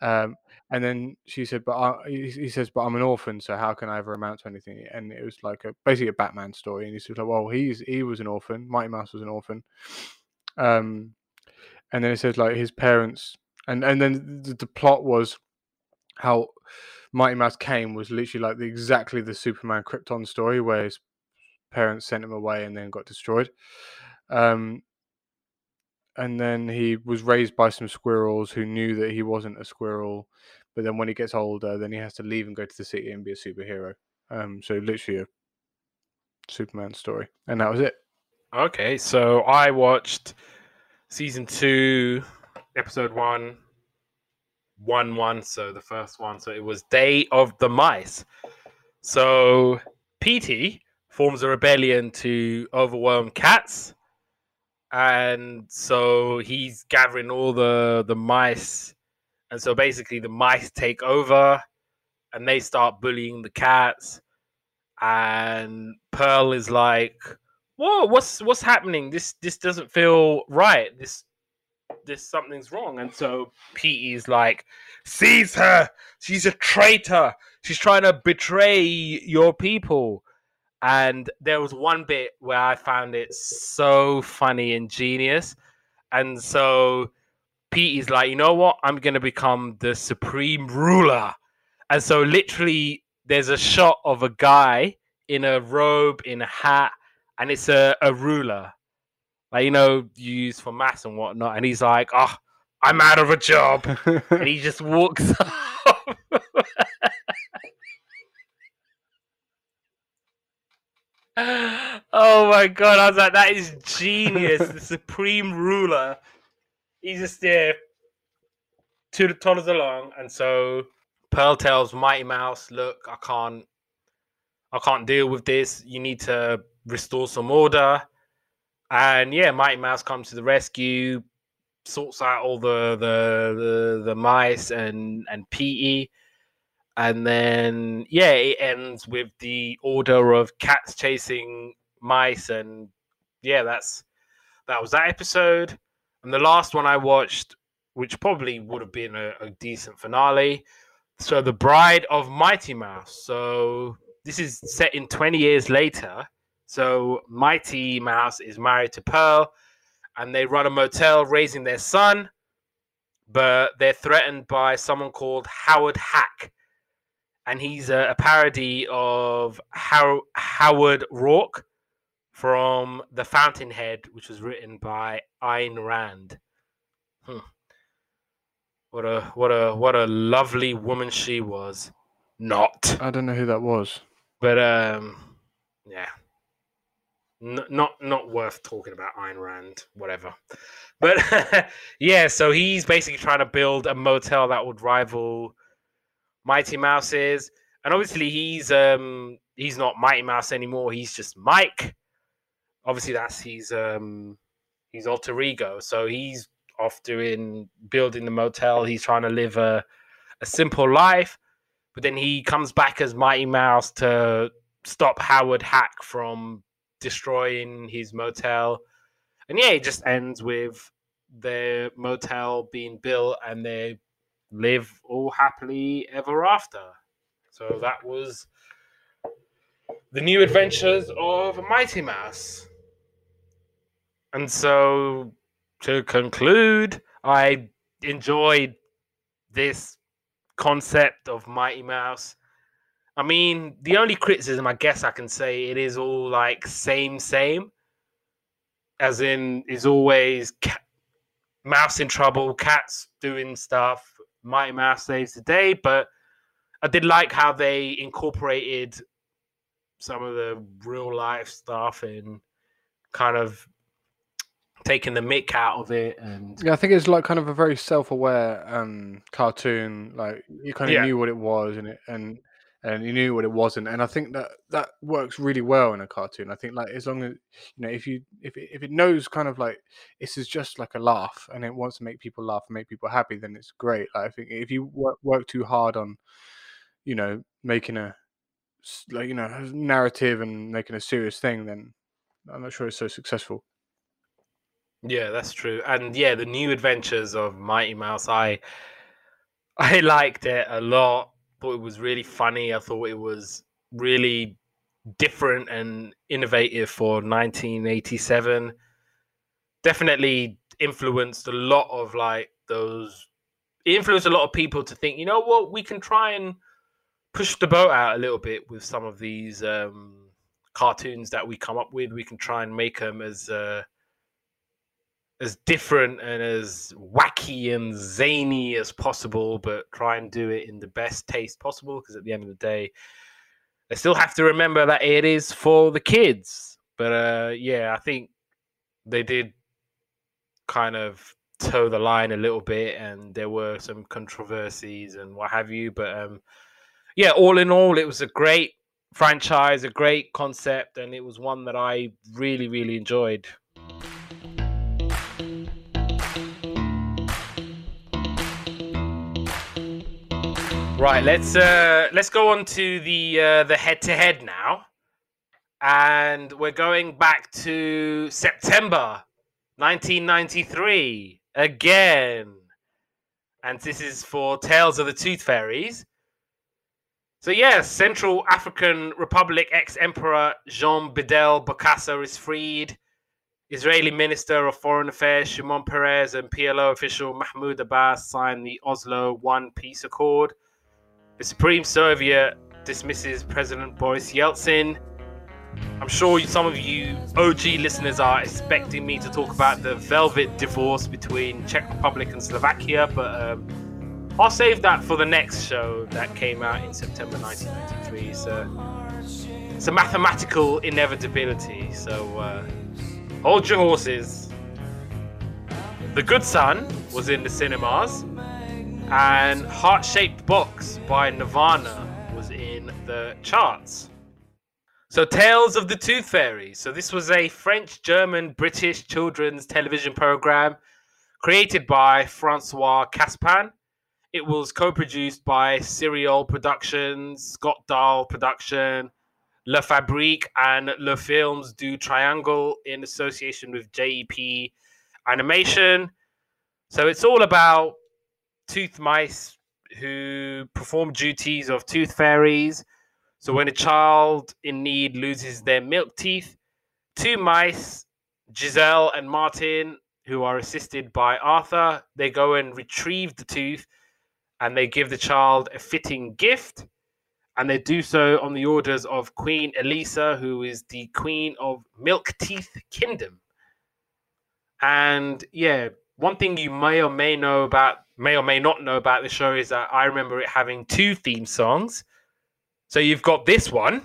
And then she said, he says, I'm an orphan, so how can I ever amount to anything? And it was like basically a Batman story, and he said, like, well, he was an orphan. Mighty Mouse was an orphan. And then it says like his parents, and then the plot was how Mighty Mouse came was literally like exactly the Superman Krypton story where his parents sent him away and then got destroyed. And then he was raised by some squirrels who knew that he wasn't a squirrel, but then when he gets older, then he has to leave and go to the city and be a superhero. So literally a Superman story, and that was it. Okay, so I watched season 2, episode 1, so the first one. So it was Day of the Mice. So Petey forms a rebellion to overwhelm cats. And so he's gathering all the mice. And so basically the mice take over and they start bullying the cats. And Pearl is like, whoa, what's happening? This doesn't feel right. This something's wrong. And so Petey's like, seize her. She's a traitor. She's trying to betray your people. And there was one bit where I found it so funny and genius. And so Petey's like, you know what? I'm going to become the supreme ruler. And so literally there's a shot of a guy in a robe, in a hat, and it's a ruler. Like, you know, you use for maths and whatnot. And he's like, oh, I'm out of a job. And he just walks off. Oh, my God. I was like, that is genius. The supreme ruler. He's just there to the toddlers along. And so Pearl tells Mighty Mouse, look, I can't deal with this. You need to restore some order. And yeah, Mighty Mouse comes to the rescue, sorts out all the mice and Petey, and then yeah, it ends with the order of cats chasing mice, and yeah, that was that episode. And the last one I watched, which probably would have been a decent finale, so The Bride of Mighty Mouse. So this is set in 20 years later. So Mighty Mouse is married to Pearl and they run a motel raising their son, but they're threatened by someone called Howard Hack. And he's a parody of Howard Rourke from The Fountainhead, which was written by Ayn Rand. What a lovely woman she was. Not. I don't know who that was. But yeah. Not worth talking about Ayn Rand, whatever. But yeah, so he's basically trying to build a motel that would rival Mighty Mouse's. And obviously he's not Mighty Mouse anymore. He's just Mike. Obviously that's his alter ego. So he's off doing building the motel. He's trying to live a simple life. But then he comes back as Mighty Mouse to stop Howard Hack from destroying his motel. And yeah, it just ends with their motel being built and they live all happily ever after. So that was The New Adventures of Mighty Mouse. And so to conclude, I enjoyed this concept of Mighty Mouse. I mean, the only criticism I guess I can say, it is all like same. As in, is always mouse in trouble, cats doing stuff, Mighty Mouse saves the day. But I did like how they incorporated some of the real life stuff and kind of taking the mick out of it. And yeah, I think it's like kind of a very self-aware cartoon. Like you kind of knew what it was and you knew what it wasn't, and I think that works really well in a cartoon. I think, like, as long as you know, if it knows kind of like this is just like a laugh, and it wants to make people laugh and make people happy, then it's great. Like, I think if you work too hard on, you know, making a like you know narrative and making a serious thing, then I'm not sure it's so successful. Yeah, that's true. And yeah, The New Adventures of Mighty Mouse, I liked it a lot. Thought it was really funny. I thought it was really different and innovative for 1987. Definitely influenced a lot of it influenced a lot of people to think, you know what, we can try and push the boat out a little bit with some of these cartoons that we come up with. We can try and make them as different and as wacky and zany as possible, but try and do it in the best taste possible, because at the end of the day, they still have to remember that it is for the kids. But yeah, I think they did kind of toe the line a little bit, and there were some controversies and what have you. But yeah, all in all, it was a great franchise, a great concept, and it was one that I really, really enjoyed. Right, let's go on to the head-to-head now. And we're going back to September 1993 again. And this is for Tales of the Tooth Fairies. So yes, Central African Republic ex-Emperor Jean Bidel Bokassa is freed. Israeli Minister of Foreign Affairs Shimon Peres and PLO official Mahmoud Abbas signed the Oslo One Peace Accord. The Supreme Soviet dismisses President Boris Yeltsin. I'm sure some of you OG listeners are expecting me to talk about the velvet divorce between Czech Republic and Slovakia, but I'll save that for the next show that came out in September 1993. So it's a mathematical inevitability. So hold your horses. The Good Son was in the cinemas, and Heart-Shaped Box by Nirvana was in the charts. So Tales of the Tooth Fairy. So this was a French-German-British children's television program created by Francois Caspin. It was co-produced by Serial Productions, Scott Dahl Production, La Fabrique, and Le Films du Triangle in association with JEP Animation. So it's all about tooth mice who perform duties of tooth fairies. So when a child in need loses their milk teeth, two mice, Giselle and Martin, who are assisted by Arthur, they go and retrieve the tooth, and they give the child a fitting gift, and they do so on the orders of Queen Elisa, who is the Queen of Milk Teeth Kingdom. And yeah, one thing you may or may not know about the show is that I remember it having two theme songs. So you've got this one.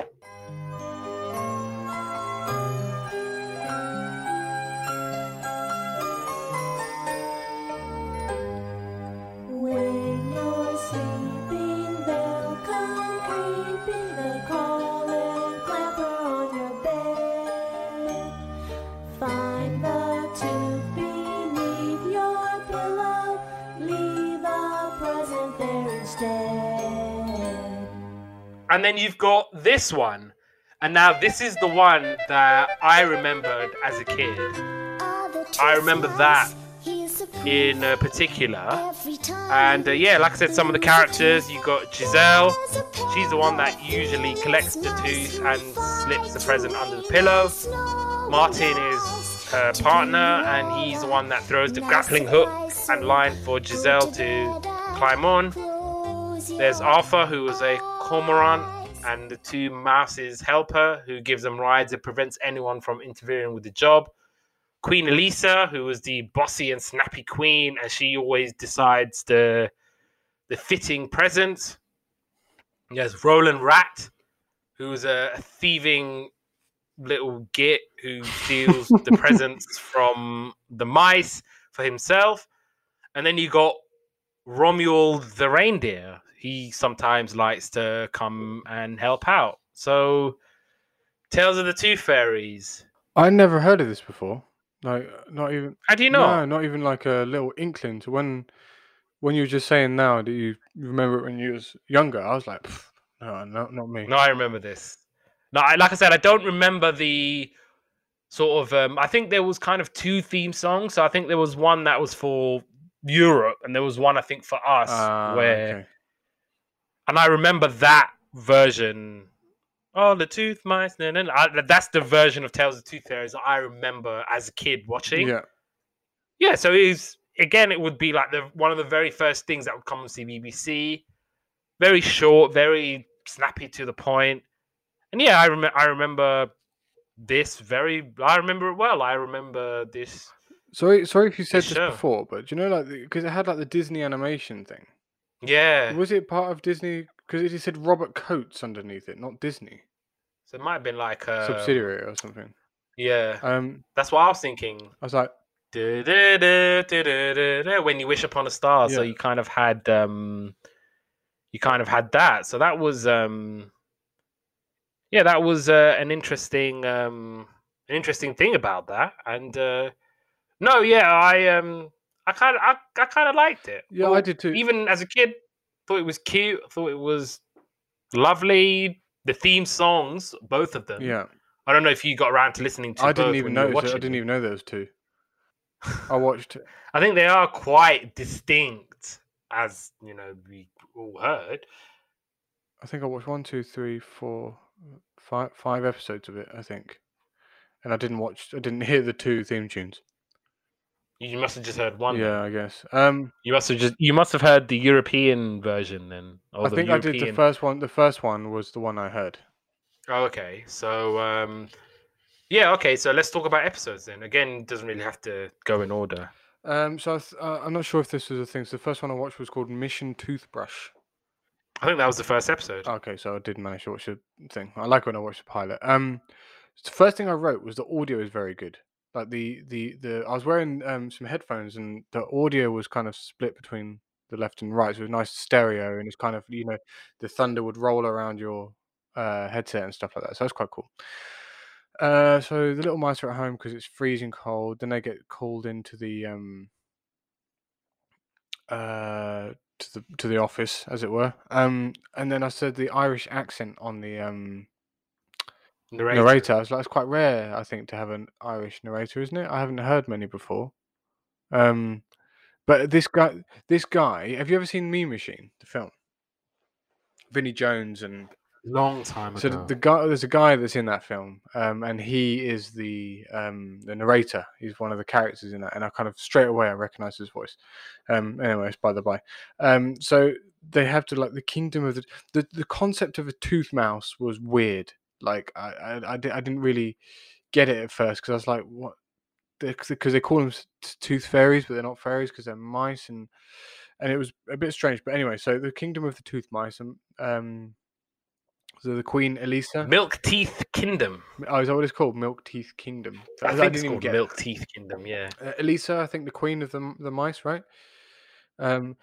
And then you've got this one. And now this is the one that I remembered as a kid. I remember that in particular. And yeah, like I said, some of the characters, you've got Giselle. She's the one that usually collects the tooth and slips the present under the pillow. Martin is her partner, and he's the one that throws the grappling hook and line for Giselle to climb on. There's Arthur, who was a cormorant, and the two mouses help her, who gives them rides and prevents anyone from interfering with the job. Queen Elisa, who was the bossy and snappy queen, and she always decides the fitting present. There's Roland Rat, who was a thieving little git who steals the presents from the mice for himself. And then you got Romule the reindeer. He sometimes likes to come and help out. So, Tales of the Tooth Fairies. I never heard of this before. Like, not even. How do you know? No, not even like a little inkling. So when you were just saying now that you remember it when you was younger, I was like, no, not me. No, I remember this. No, like I said, I don't remember the sort of. I think there was kind of two theme songs. So I think there was one that was for Europe, and there was one I think for us where. Okay. And I remember that version. Oh, the tooth mice. No. That's the version of Tales of the Tooth Fairies that I remember as a kid watching. Yeah. So it would be like one of the very first things that would come on CBBC. Very short, very snappy to the point. And yeah, I remember this very. I remember it well. I remember this. Sorry if you said this before, but do you know, like, because it had like the Disney animation thing. Yeah. Was it part of Disney? Because it said Robert Coates underneath it, not Disney. So it might have been like a subsidiary or something. Yeah. That's what I was thinking. I was like, da, da, da, da, da, da, when you wish upon a star. Yeah. So you kind of had that. So that was an interesting thing about that. And I kind of liked it. Yeah, I did too. Even as a kid, thought it was cute. Thought it was lovely. The theme songs, both of them, yeah, I don't know if you got around to listening to. I didn't even know. I didn't even know those two. I watched. I think they are quite distinct, as you know, we all heard. I think I watched 5 episodes of it. I think, and I didn't hear the two theme tunes. You must have just heard one. Yeah, I guess. You must have heard the European version then. I think I did the first one. The first one was the one I heard. Oh, okay. So, yeah, okay. So let's talk about episodes then. Again, doesn't really have to go in order. I'm not sure if this was a thing. So the first one I watched was called Mission Toothbrush. I think that was the first episode. Okay, so I did manage to watch the thing. I like when I watch the pilot. The first thing I wrote was the audio is very good. Like I was wearing some headphones and the audio was kind of split between the left and right. So it was nice stereo and it's kind of, you know, the thunder would roll around your headset and stuff like that. So that's quite cool. So the little mice are at home because it's freezing cold. Then they get called into the to the office, as it were. And then I said the Irish accent on the narrator. I was like, it's quite rare, I think, to have an Irish narrator, isn't it? I haven't heard many before. But this guy, have you ever seen Mean Machine, the film? Vinnie Jones and long time ago. So there's a guy that's in that film, and he is the narrator. He's one of the characters in that, and I kind of straight away I recognise his voice. Anyway, it's by the by. So they have to, like, the kingdom of the concept of a tooth mouse was weird. Like I didn't really get it at first because I was like, what? Because they call them tooth fairies, but they're not fairies because they're mice, and it was a bit strange. But anyway, so the kingdom of the tooth mice, and so the Queen Elisa, Milk Teeth Kingdom. Oh, is that what it's called? Milk Teeth Kingdom. I think it's called Milk Teeth Kingdom. Yeah, Elisa, I think the queen of the mice, right? And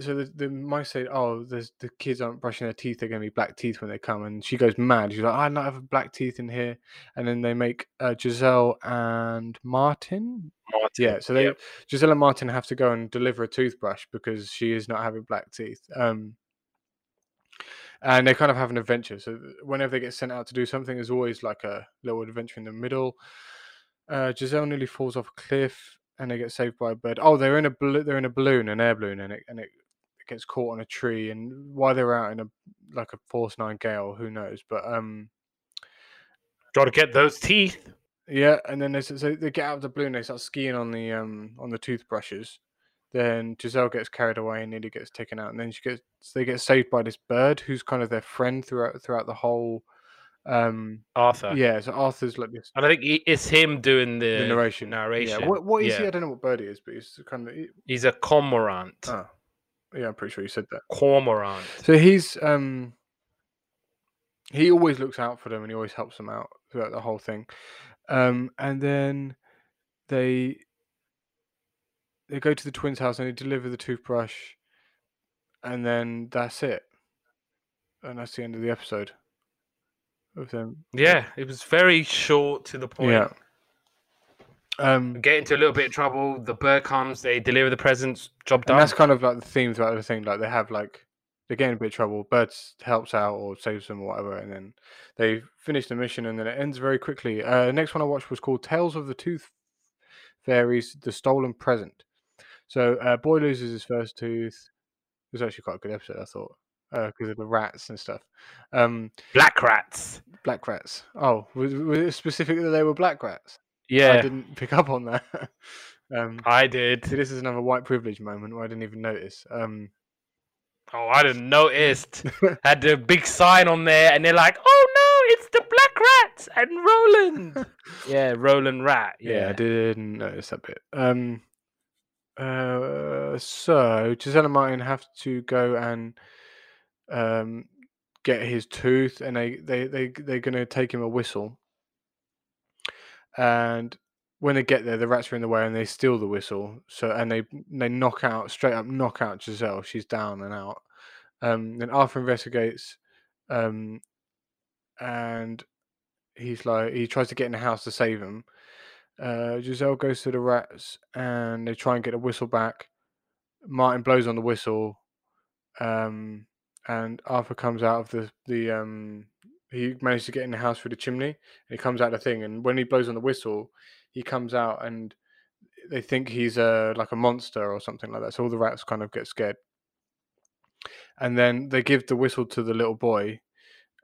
so the mice say, oh, the kids aren't brushing their teeth, they're going to be black teeth when they come. And she goes mad. She's like, I don't have black teeth in here. And then they make Giselle and Martin. Yeah, so Giselle and Martin have to go and deliver a toothbrush because she is not having black teeth. And they kind of have an adventure. So whenever they get sent out to do something, there's always like a little adventure in the middle. Giselle nearly falls off a cliff. And they get saved by a bird. Oh, they're in a balloon, an air balloon, and it gets caught on a tree. And why they're out in a force 9 gale, who knows? But got to get those teeth. Yeah, and then they get out of the balloon. They start skiing on the toothbrushes. Then Giselle gets carried away and nearly gets taken out. And then they get saved by this bird, who's kind of their friend throughout the whole. Arthur. Yeah, so Arthur's like this, and I think it's him doing the narration. Yeah. What is he? I don't know what bird he is, but he's kind of he's a cormorant. Oh. Yeah, I'm pretty sure you said that. Cormorant. So he's he always looks out for them and he always helps them out throughout the whole thing. And then they go to the twins' house and they deliver the toothbrush, and then that's it. And that's the end of the episode. Of them. Yeah, it was very short to the point. Yeah. Get into a little bit of trouble. The bird comes. They deliver the presents. Job done. And that's kind of like the theme throughout the thing. Like they have like they get in a bit of trouble. Bird helps out or saves them or whatever, and then they finish the mission. And then it ends very quickly. The next one I watched was called Tales of the Tooth Fairies: The Stolen Present. So a boy loses his first tooth. It was actually quite a good episode, I thought. Because of the rats and stuff. Black rats. Oh, was it specifically that they were black rats? Yeah. I didn't pick up on that. I did. So this is another white privilege moment where I didn't even notice. Oh, I didn't notice. Had the big sign on there and they're like, oh no, it's the black rats and Roland. Yeah, Roland Rat. Yeah, I didn't notice that bit. So Giselle and Martin have to go and get his tooth, and they're gonna take him a whistle. And when they get there, the rats are in the way, and they steal the whistle. So and they straight up knock out Giselle. She's down and out. Then Arthur investigates, and he's like he tries to get in the house to save him. Giselle goes to the rats, and they try and get a whistle back. Martin blows on the whistle. And Arthur comes out of the He managed to get in the house through the chimney, and he comes out the thing. And when he blows on the whistle, he comes out, and they think he's like a monster or something like that. So all the rats kind of get scared. And then they give the whistle to the little boy,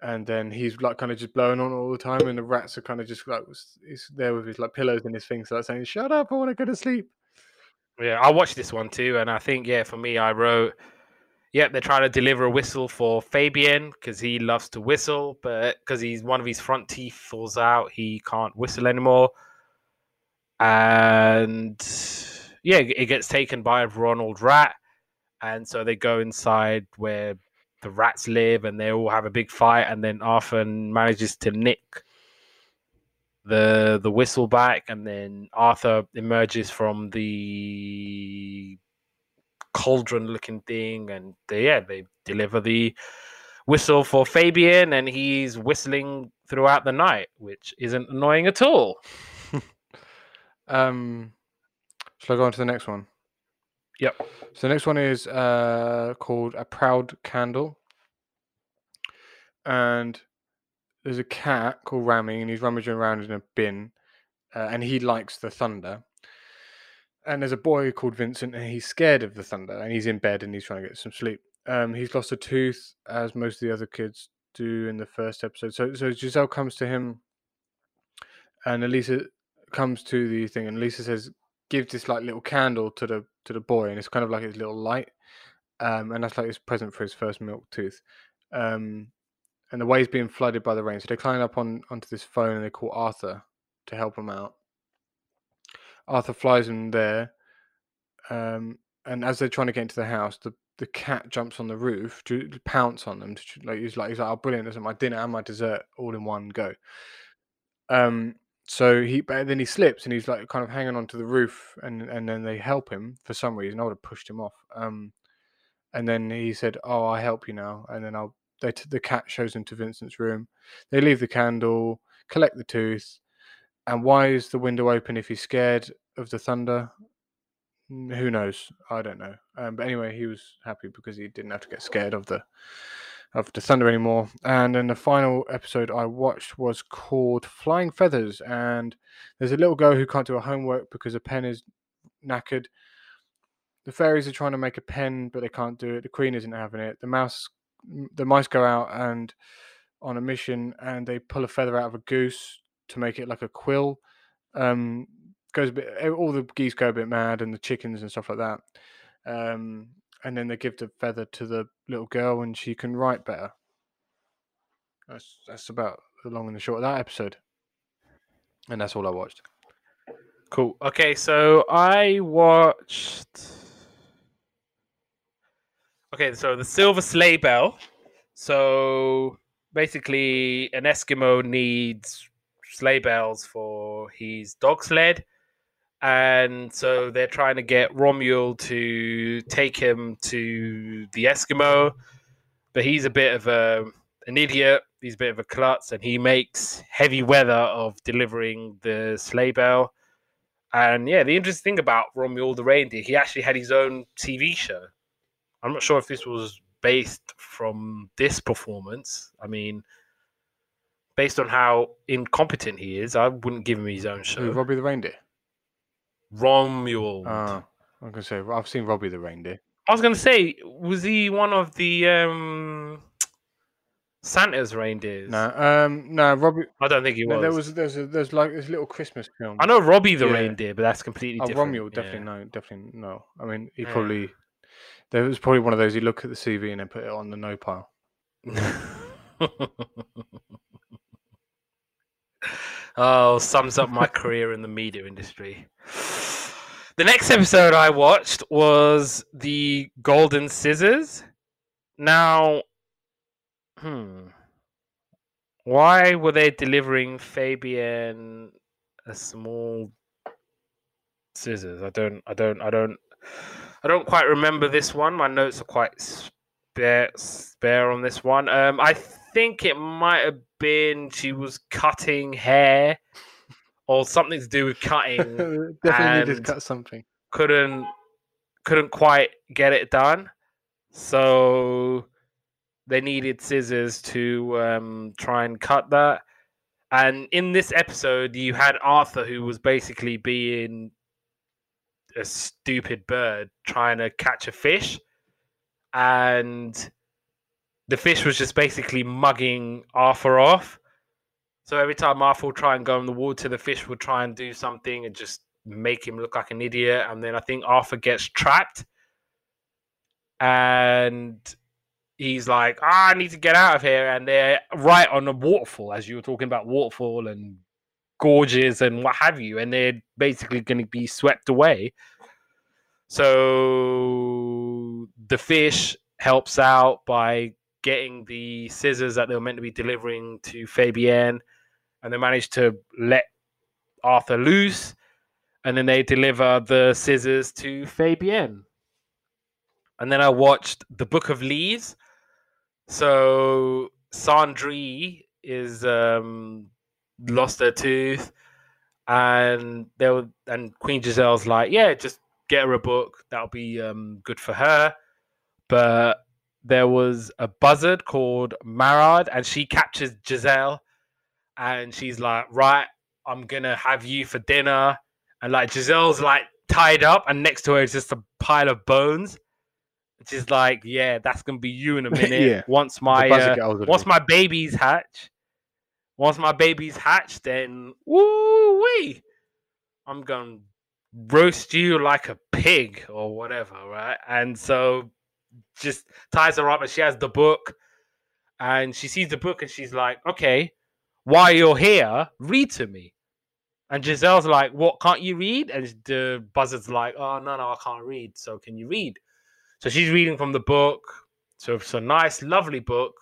and then he's like kind of just blowing on all the time, and the rats are kind of just like, he's there with his like pillows and his things, like saying, "Shut up! I want to go to sleep." Yeah, I watched this one too, and I think for me, I wrote, "Yep, they're trying to deliver a whistle for Fabian because he loves to whistle, but because he's one of his front teeth falls out, he can't whistle anymore." And yeah, it gets taken by Ronald Rat. And so they go inside where the rats live, and they all have a big fight. And then Arthur manages to nick the whistle back. And then Arthur emerges from the cauldron-looking thing. And they deliver the whistle for Fabian, and he's whistling throughout the night, which isn't annoying at all. Shall I go on to the next one? Yep. So the next one is called A Proud Candle. And there's a cat called Rami, and he's rummaging around in a bin, and he likes the thunder. And there's a boy called Vincent, and he's scared of the thunder, and he's in bed, and he's trying to get some sleep. He's lost a tooth, as most of the other kids do in the first episode. So Giselle comes to him, and Elisa comes to the thing, and Elisa says, "Give this like little candle to the boy," and it's kind of like his little light, and that's like his present for his first milk tooth. And the way's being flooded by the rain, so they climb up onto this phone, and they call Arthur to help him out. Arthur flies in there, and as they're trying to get into the house, the cat jumps on the roof to pounce on them. He's like, "Oh, brilliant! That's my dinner and my dessert all in one go." So then he slips, and he's like kind of hanging onto the roof, and then they help him for some reason. I would have pushed him off. And then he said, "Oh, I'll help you now." And then the cat shows him to Vincent's room. They leave the candle, collect the tooth. And why is the window open if he's scared of the thunder? Who knows? I don't know. But anyway, he was happy because he didn't have to get scared of the thunder anymore. And then the final episode I watched was called Flying Feathers, and there's a little girl who can't do her homework because her pen is knackered. The fairies are trying to make a pen, but they can't do it. The queen isn't having it. The mice go out and on a mission, and they pull a feather out of a goose to make it like a quill. All the geese go a bit mad, and the chickens and stuff like that. And then they give the feather to the little girl, and she can write better. That's about the long and the short of that episode. And that's all I watched. Cool. Okay, so I watched... Okay, so The Silver Sleigh Bell. So basically an Eskimo needs sleigh bells for his dog sled. And so they're trying to get Romuald to take him to the Eskimo, but he's a bit of an idiot. He's a bit of a klutz, and he makes heavy weather of delivering the sleigh bell. And yeah, the interesting thing about Romuald the reindeer, he actually had his own TV show. I'm not sure if this was based from this performance. I mean, based on how incompetent he is, I wouldn't give him his own show. Robbie the reindeer. Romuald. I'm gonna say I've seen Robbie the reindeer. I was gonna say, was he one of the Santa's reindeers? No, Robbie. I don't think he was. There's like this little Christmas film. I know Robbie the reindeer, but that's completely different. Romuald, definitely no. I mean, he probably there was probably one of those. You look at the CV and then put it on the no pile. Oh, sums up my career in the media industry. The next episode I watched was The Golden Scissors. Now, why were they delivering Fabian a small scissors? I don't quite remember this one. My notes are quite spare on this one. I think it might have been she was cutting hair or something to do with cutting. Definitely did cut something. Couldn't quite get it done. So They needed scissors to try and cut that. And in this episode, you had Arthur, who was basically being a stupid bird trying to catch a fish. And the fish was just basically mugging Arthur off. So every time Arthur would try and go in the water, the fish would try and do something and just make him look like an idiot. And then I think Arthur gets trapped. And he's like, I need to get out of here. And they're right on a waterfall, as you were talking about waterfall and gorges and what have you. And they're basically going to be swept away. So the fish helps out by getting the scissors that they were meant to be delivering to Fabienne. And they manage to let Arthur loose. And then they deliver the scissors to Fabienne. And then I watched The Book of Leaves. So Sandrine is lost her tooth, and Queen Giselle's like, yeah, just get her a book. That'll be good for her. But there was a buzzard called Marad, and she captures Giselle, and she's like, right, I'm gonna have you for dinner. And like Giselle's like tied up, and next to her is just a pile of bones. Which is like, yeah, that's gonna be you in a minute. Yeah. Once my babies hatch, then woo wee, I'm gonna roast you like a pig or whatever, right? And so just ties her up, and she has the book, and she sees the book, and she's like, okay, while you're here, read to me. And Giselle's like, what, can't you read? And the buzzard's like, oh no, I can't read. So can you read? So she's reading from the book. So it's a nice, lovely book.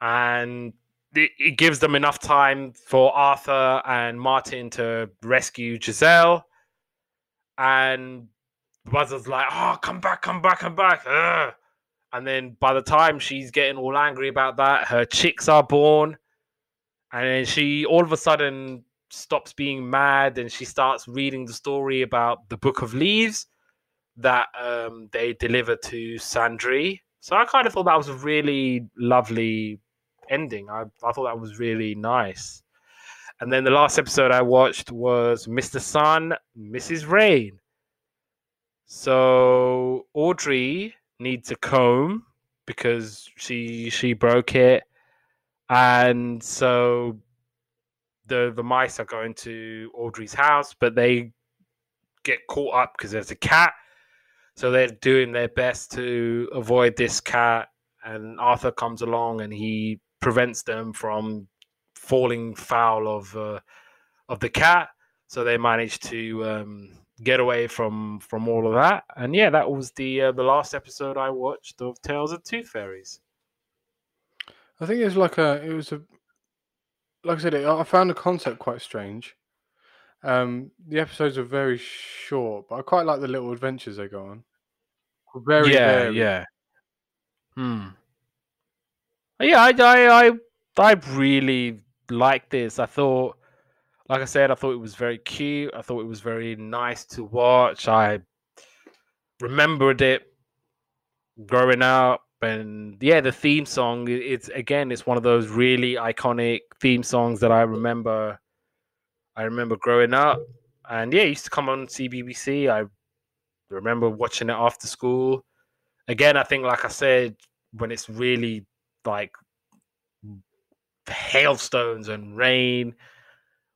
And it gives them enough time for Arthur and Martin to rescue Giselle. And Buzzard's like, oh, come back. Ugh. And then by the time she's getting all angry about that, her chicks are born. And then she all of a sudden stops being mad. And she starts reading the story about the Book of Leaves that they deliver to Sandri. So I kind of thought that was a really lovely ending. I thought that was really nice. And then the last episode I watched was Mr. Sun, Mrs. Rain. So Audrey needs a comb because she broke it. And so the mice are going to Audrey's house, but they get caught up because there's a cat. So they're doing their best to avoid this cat, and Arthur comes along and he prevents them from falling foul of the cat. So they manage to get away from all of that. And yeah, that was the last episode I watched of Tales of Tooth Fairies. I think I found the concept quite strange. The episodes are very short, but I quite like the little adventures they go on. I really liked this. I thought it was very cute. I thought it was very nice to watch. I remembered it growing up, and yeah, the theme song, it's one of those really iconic theme songs that I remember growing up, and yeah, it used to come on CBBC. I remember watching it after school. Again, I think, like I said, when it's really like hailstones and rain,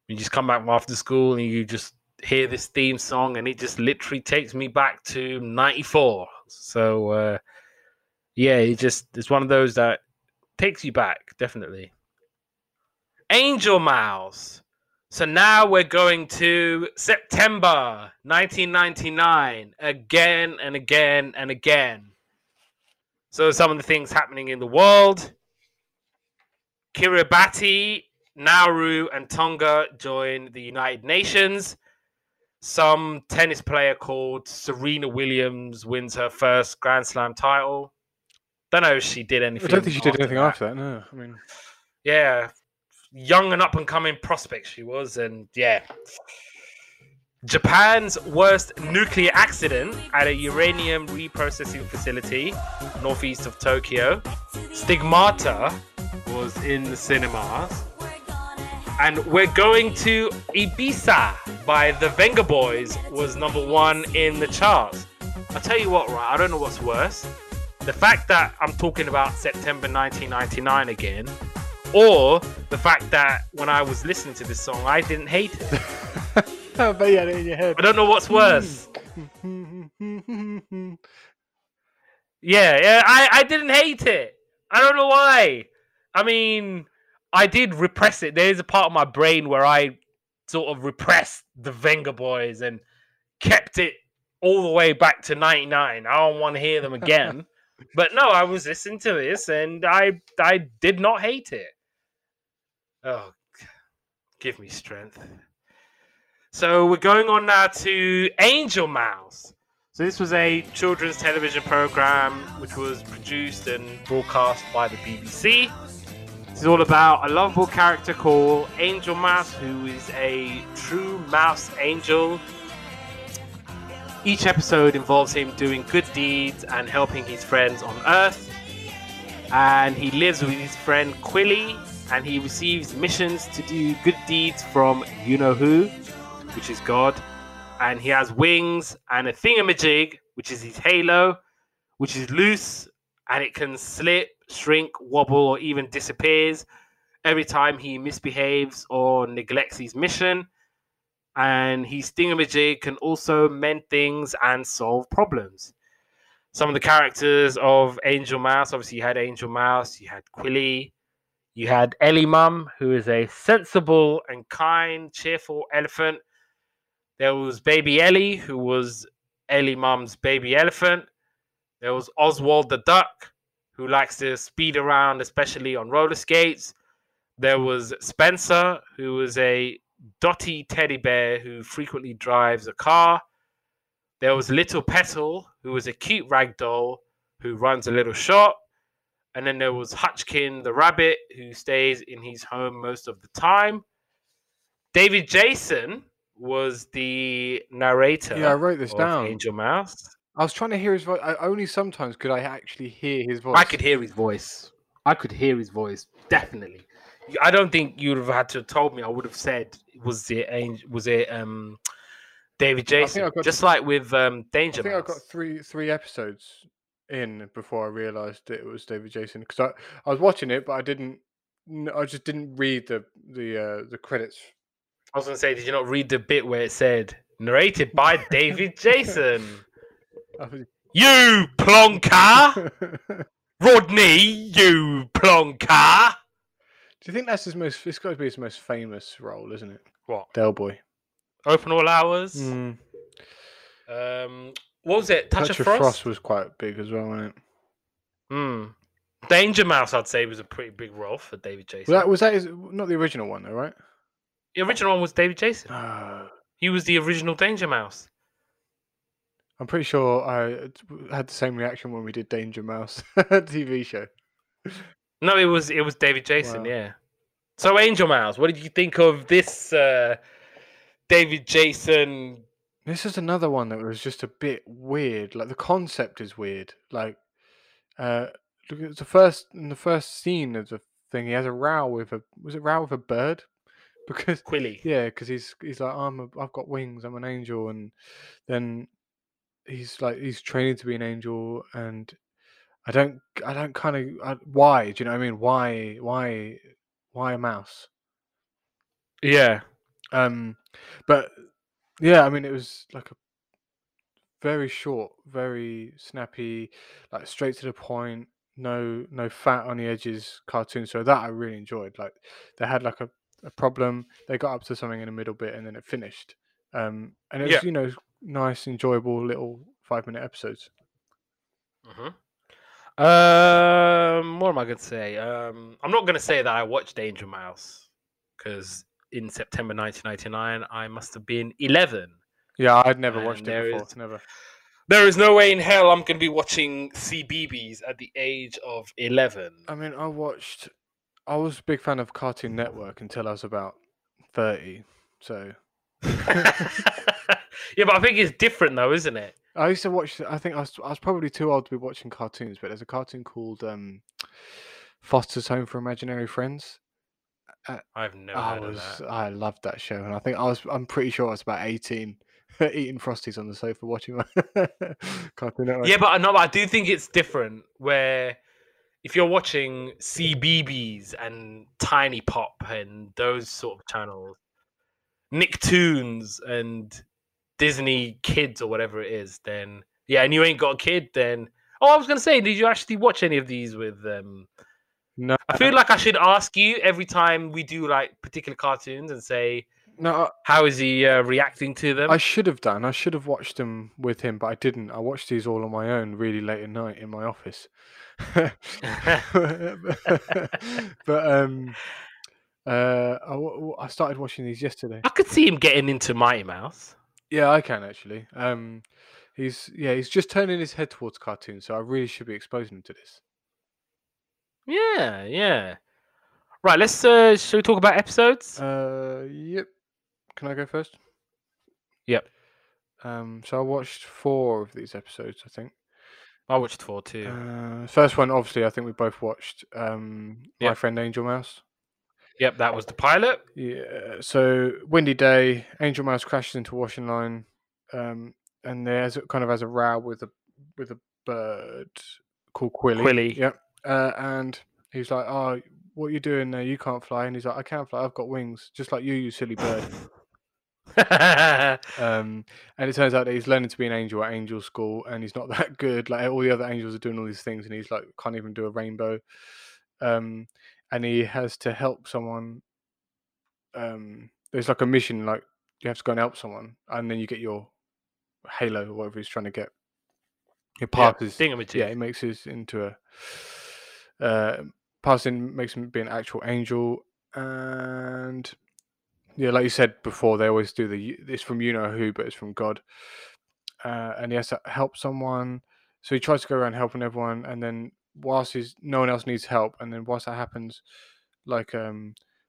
you just come back after school and you just hear this theme song, and it just literally takes me back to '94. So yeah, it's one of those that takes you back, definitely. Angel Mouse. So now we're going to September 1999, again and again and again. So some of the things happening in the world. Kiribati, Nauru, and Tonga join the United Nations. Some tennis player called Serena Williams wins her first Grand Slam title. Don't know if she did anything. I don't think she did anything after that, no. I mean, yeah. Young and up-and-coming prospect she was, and yeah. Japan's worst nuclear accident at a uranium reprocessing facility northeast of Tokyo. Stigmata was in the cinemas. And We're Going to Ibiza by the Venga Boys was number one in the charts. I'll tell you what, right, I don't know what's worse. The fact that I'm talking about September 1999 again, or the fact that when I was listening to this song, I didn't hate it. But you had it in your head. I don't know what's worse. I didn't hate it. I don't know why. I mean, I did repress it. There is a part of my brain where I sort of repressed the Venga Boys and kept it all the way back to 99. I don't want to hear them again. But no, I was listening to this and I did not hate it. Oh, give me strength. So we're going on now to Angel Mouse. So this was a children's television program which was produced and broadcast by the BBC. It's all about a lovable character called Angel Mouse, who is a true mouse angel. Each episode involves him doing good deeds and helping his friends on Earth. And he lives with his friend Quilly, and he receives missions to do good deeds from you-know-who, which is God. And he has wings and a thingamajig, which is his halo, which is loose, and it can slip, shrink, wobble, or even disappears every time he misbehaves or neglects his mission. And his thingamajig can also mend things and solve problems. Some of the characters of Angel Mouse, obviously you had Angel Mouse, you had Quilly, you had Ellie Mum, who is a sensible and kind, cheerful elephant. There was Baby Ellie, who was Ellie Mum's baby elephant. There was Oswald the Duck, who likes to speed around, especially on roller skates. There was Spencer, who was a dotty teddy bear who frequently drives a car. There was Little Petal, who was a cute rag doll who runs a little shop. And then there was Hutchkin the rabbit, who stays in his home most of the time. David Jason was the narrator. Yeah, I wrote this down. Angel Mouse. I was trying to hear his voice. Only sometimes could I actually hear his voice. I could hear his voice. I could hear his voice, definitely. I don't think you would have had to have told me. I would have said, was it David Jason? Just like with Danger. I think Mouse. I got three episodes in before I realised it was David Jason, because I was watching it, but I just didn't read the credits. I was going to say, did you not read the bit where it said narrated by David Jason? You plonker, Rodney, you plonker. Do you think that's his most? It's got to be his most famous role, isn't it? What? Del Boy. Open All Hours. Mm. What was it? Touch of Frost was quite big as well, wasn't it? Hmm. Danger Mouse, I'd say, was a pretty big role for David Jason. Was that his, not the original one, though, right? The original one was David Jason. He was the original Danger Mouse. I'm pretty sure I had the same reaction when we did Danger Mouse TV show. No, it was David Jason, wow. Yeah. So Angel Mouse, what did you think of this David Jason? This is another one that was just a bit weird. Like the concept is weird. Like the first scene of the thing, he has a row with a bird? Because Quilly. Yeah, because he's like, I've got wings, I'm an angel, and then he's training to be an angel, and I don't why? Do you know what I mean? Why a mouse? Yeah. But yeah, I mean, it was like a very short, very snappy, like straight to the point, no fat on the edges cartoon. So that I really enjoyed. Like they had like a problem, they got up to something in the middle bit, and then it finished. And it was, nice, enjoyable little 5-minute episodes. Mm-hmm. What am I going to say? I'm not going to say that I watched Angel Mouse, because in September 1999, I must have been 11. Yeah, I'd never watched it before. Never. There is no way in hell I'm going to be watching CBBS at the age of 11. I mean, I was a big fan of Cartoon Network until I was about 30. So Yeah, but I think it's different though, isn't it? I used to watch. I think I was probably too old to be watching cartoons, but there's a cartoon called Foster's Home for Imaginary Friends. I've never heard of that. I loved that show, and I think I'm pretty sure I was about 18, eating Frosties on the sofa watching my Cartoon Network. Yeah, but no, I do think it's different. Where if you're watching CBBS and Tiny Pop and those sort of channels, Nicktoons and Disney Kids or whatever it is, then yeah, and you ain't got a kid, then oh, I was gonna say, did you actually watch any of these with them? No, I feel like I should ask you every time we do like particular cartoons and say, "No, how is he reacting to them?" I should have done. I should have watched them with him, but I didn't. I watched these all on my own, really late at night in my office. But I started watching these yesterday. I could see him getting into Mighty Mouse. Yeah, I can actually. He's just turning his head towards cartoons, so I really should be exposing him to this. Yeah. Right, let's should we talk about episodes? Yep. Can I go first? Yep. So I watched 4 of these episodes, I think. I watched 4 too. First one, obviously, I think we both watched. My Friend Angel Mouse. Yep, that was the pilot. Yeah. So windy day, Angel Mouse crashes into a washing line, and there's kind of has a row with a bird called Quilly. Quilly. Yep. And he's like, "Oh, what are you doing there? You can't fly." And he's like, "I can't fly. I've got wings, just like you silly bird." And it turns out that he's learning to be an angel at angel school, and he's not that good. Like all the other angels are doing all these things, and he's like, can't even do a rainbow. And he has to help someone. There's like a mission, like you have to go and help someone, and then you get your halo or whatever he's trying to get. Your path is thingamajig. Yeah, it makes his into a. Passing makes him be an actual angel, and yeah, like you said before, they always do it's from you know who, but it's from God, and he has to help someone, so he tries to go around helping everyone, and then whilst no one else needs help, and then whilst that happens, like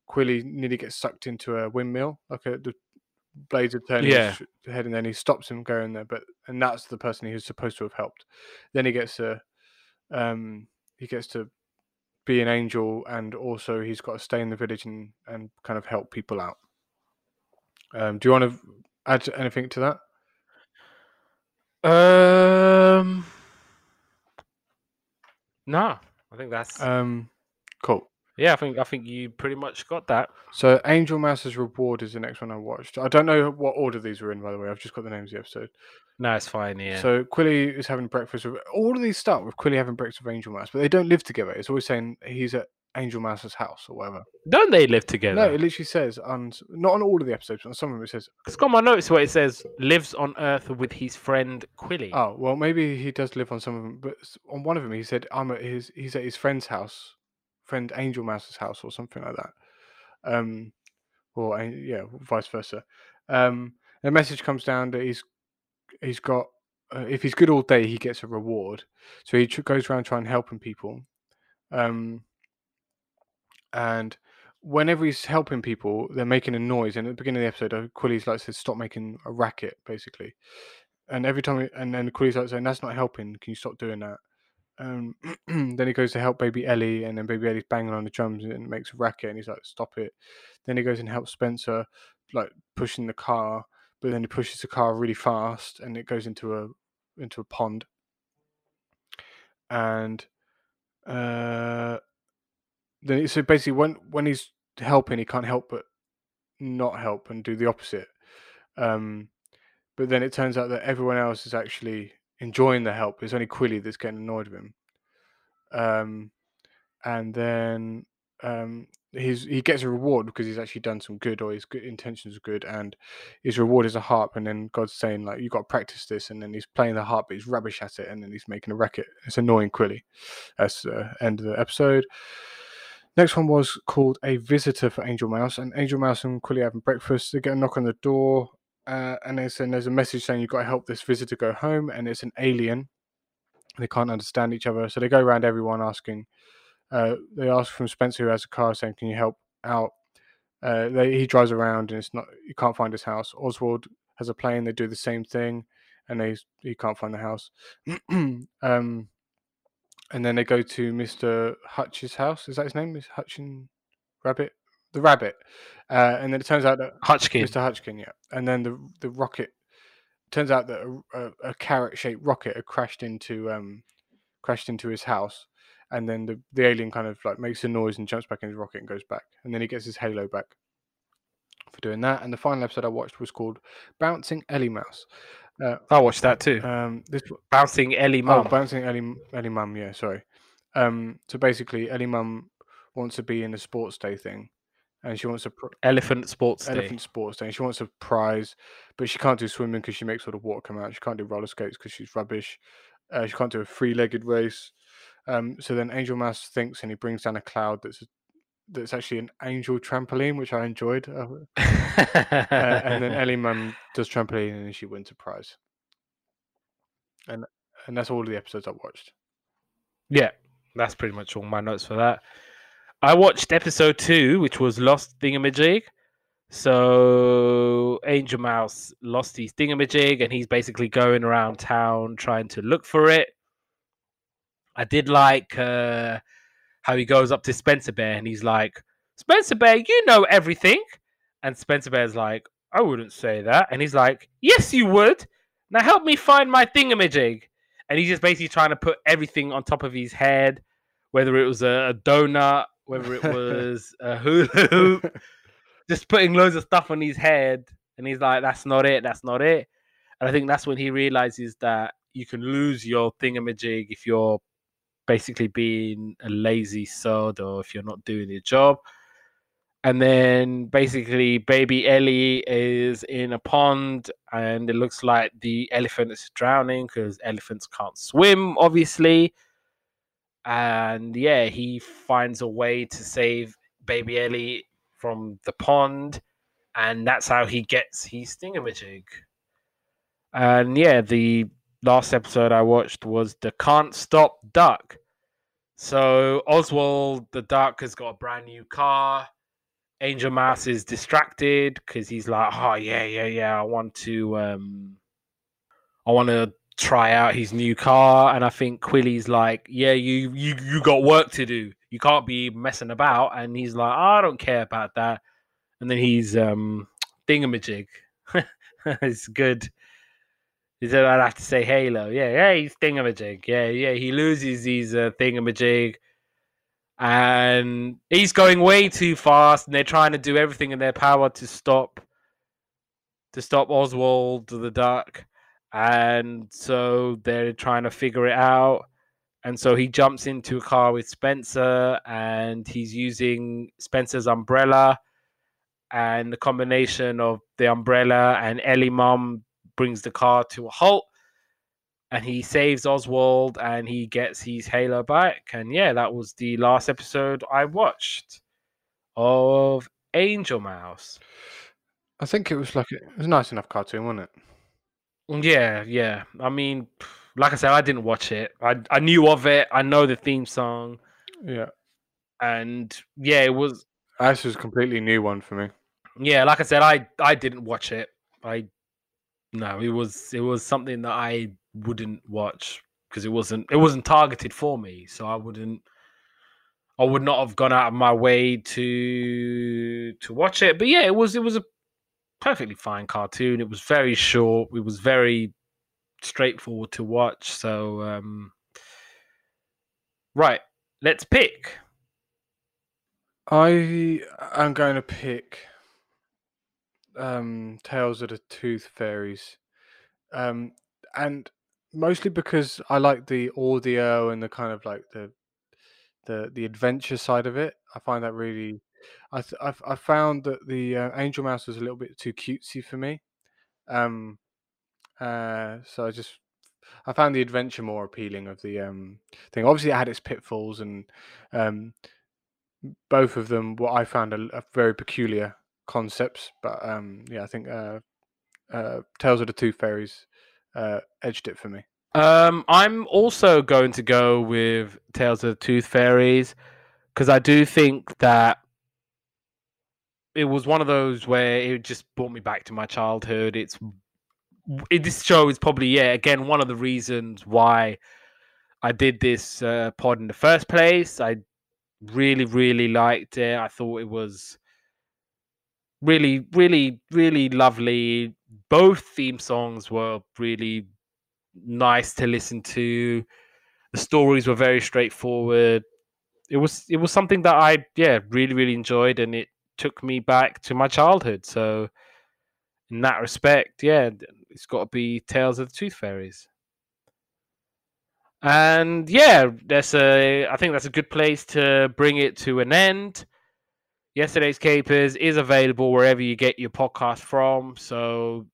Quilly nearly gets sucked into a windmill, like the blades are turning his head, and then he stops him going there, and that's the person he was supposed to have helped. Then he gets to be an angel, and also he's got to stay in the village and kind of help people out. Do you want to add anything to that? No, I think that's cool. Yeah, I think you pretty much got that. So Angel Mouse's Reward is the next one I watched. I don't know what order these were in, by the way. I've just got the names of the episode. No, it's fine, yeah. So Quilly is having breakfast with... All of these start with Quilly having breakfast with Angel Mouse, but they don't live together. It's always saying he's at Angel Mouse's house or whatever. Don't they live together? No, it literally says... not on all of the episodes, but on some of them it says... It's got my notes where it says, lives on Earth with his friend Quilly. Oh, well, maybe he does live on some of them, but on one of them he said, he's at his friend's house. Friend Angel Mouse's house or something like that, or yeah, vice versa. A message comes down that he's got if he's good all day he gets a reward, so he goes around trying helping people, and whenever he's helping people they're making a noise, and at the beginning of the episode Quilly's like says stop making a racket basically, and every time and then Quilly's like saying that's not helping, can you stop doing that? Then he goes to help baby Ellie, and then baby Ellie's banging on the drums and makes a racket, and he's like stop it. Then he goes and helps Spencer like pushing the car, but then he pushes the car really fast and it goes into a pond, and then so basically when he's helping he can't help but not help and do the opposite, but then it turns out that everyone else is actually enjoying the help. It's only Quilly that's getting annoyed with him. And then he gets a reward because he's actually done some good, or his good intentions are good, and his reward is a harp, and then God's saying like, you've got to practice this, and then he's playing the harp but he's rubbish at it, and then he's making a racket. It's annoying Quilly. That's the end of the episode. Next one was called A Visitor for Angel Mouse, and Angel Mouse and Quilly having breakfast. They get a knock on the door, and there's a message saying you've got to help this visitor go home, and it's an alien. They can't understand each other, so they go around everyone asking. They ask from Spencer, who has a car, saying, "Can you help out?" He drives around and it's not, you can't find his house. Oswald has a plane. They do the same thing, and he can't find the house. And then they go to Mr. Hutch's house. Is that his name? Is Hutchin Rabbit? The rabbit. And then it turns out that Hutchkin. Mr. Hutchkin, yeah. And then the rocket. Turns out that a carrot-shaped rocket had crashed into his house, and then the alien kind of like makes a noise and jumps back in his rocket and goes back, and then he gets his halo back for doing that. And the final episode I watched was called Bouncing Ellie Mouse. I watched that too. This Bouncing Ellie Mum. Oh, Bouncing Ellie Mum. Yeah, sorry. So basically, Ellie Mum wants to be in a sports day thing. And she wants a elephant sports day. And she wants a prize, but she can't do swimming because she makes all the water come out. She can't do roller skates because she's rubbish. She can't do a three-legged race. So then Angel Mouse thinks, and he brings down a cloud that's actually an angel trampoline, which I enjoyed. And then Ellie Mum does trampoline, and she wins a prize. And that's all of the episodes I watched. Yeah, that's pretty much all my notes for that. I watched episode 2, which was Lost Thingamajig. So Angel Mouse lost his thingamajig, and he's basically going around town trying to look for it. I did like how he goes up to Spencer Bear, and he's like, "Spencer Bear, you know everything." And Spencer Bear's like, "I wouldn't say that." And he's like, "Yes, you would. Now help me find my thingamajig." And he's just basically trying to put everything on top of his head, whether it was a donut, whether it was a hula hoop, just putting loads of stuff on his head. And he's like, that's not it. And I think that's when he realizes that you can lose your thingamajig if you're basically being a lazy sod or if you're not doing your job. And then basically baby Ellie is in a pond, and it looks like the elephant is drowning because elephants can't swim, obviously. And yeah, he finds a way to save baby Ellie from the pond, and that's how he gets his thingamajig. And yeah, the last episode I watched was the Can't Stop Duck. So Oswald the duck has got a brand new car. Angel Mouse is distracted because he's like, "Oh yeah, I want to try out his new car." And I think Quilly's like, "Yeah, you got work to do. You can't be messing about." And he's like, "Oh, I don't care about that." And then he's thingamajig. It's good. He said, "I'd have to say Halo." Yeah, he's thingamajig. Yeah, he loses his thingamajig, and he's going way too fast. And they're trying to do everything in their power to stop Oswald the duck. And so they're trying to figure it out. And so he jumps into a car with Spencer, and he's using Spencer's umbrella. And the combination of the umbrella and Ellie Mum brings the car to a halt. And he saves Oswald, and he gets his halo back. And yeah, that was the last episode I watched of Angel Mouse. I think it was a nice enough cartoon, wasn't it? Yeah. I mean, like I said, I didn't watch it. I knew of it. I know the theme song. Yeah. And yeah, it was... This was a completely new one for me. Yeah, like I said, I didn't watch it. It was something that I wouldn't watch because it wasn't targeted for me. So I would not have gone out of my way to watch it. But yeah, it was a perfectly fine cartoon. It was very short. It was very straightforward to watch. So, right, let's pick. I am going to pick Tales of the Tooth Fairies, and mostly because I like the audio and the kind of like the adventure side of it. I find that really. I found that the Angel Mouse was a little bit too cutesy for me, so I found the adventure more appealing of the thing. Obviously, it had its pitfalls, and both of them what I found are very peculiar concepts. But I think Tales of the Tooth Fairies edged it for me. I'm also going to go with Tales of the Tooth Fairies because I do think that it was one of those where it just brought me back to my childhood. This show is probably, again, one of the reasons why I did this pod in the first place. I really, really liked it. I thought it was really, really, really lovely. Both theme songs were really nice to listen to. The stories were very straightforward. It was something that I, really, really enjoyed, and it took me back to my childhood. So in that respect, it's got to be Tales of the Tooth Fairies. And I think that's a good place to bring it to an end. Yesterday's Capers is available wherever you get your podcast from. So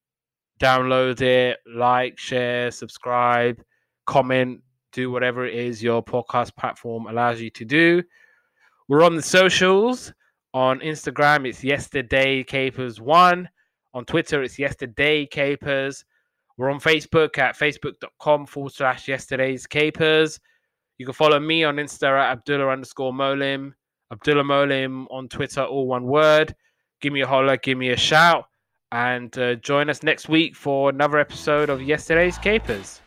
download it, like, share, subscribe, comment, do whatever it is your podcast platform allows you to do. We're on the socials. On Instagram, it's YesterdayCapers1. On Twitter, it's YesterdayCapers. We're on Facebook at facebook.com/YesterdayCapers. You can follow me on Insta at Abdullah_Molim. Abdullah Molim on Twitter, all one word. Give me a holler, give me a shout, and join us next week for another episode of Yesterday's Capers.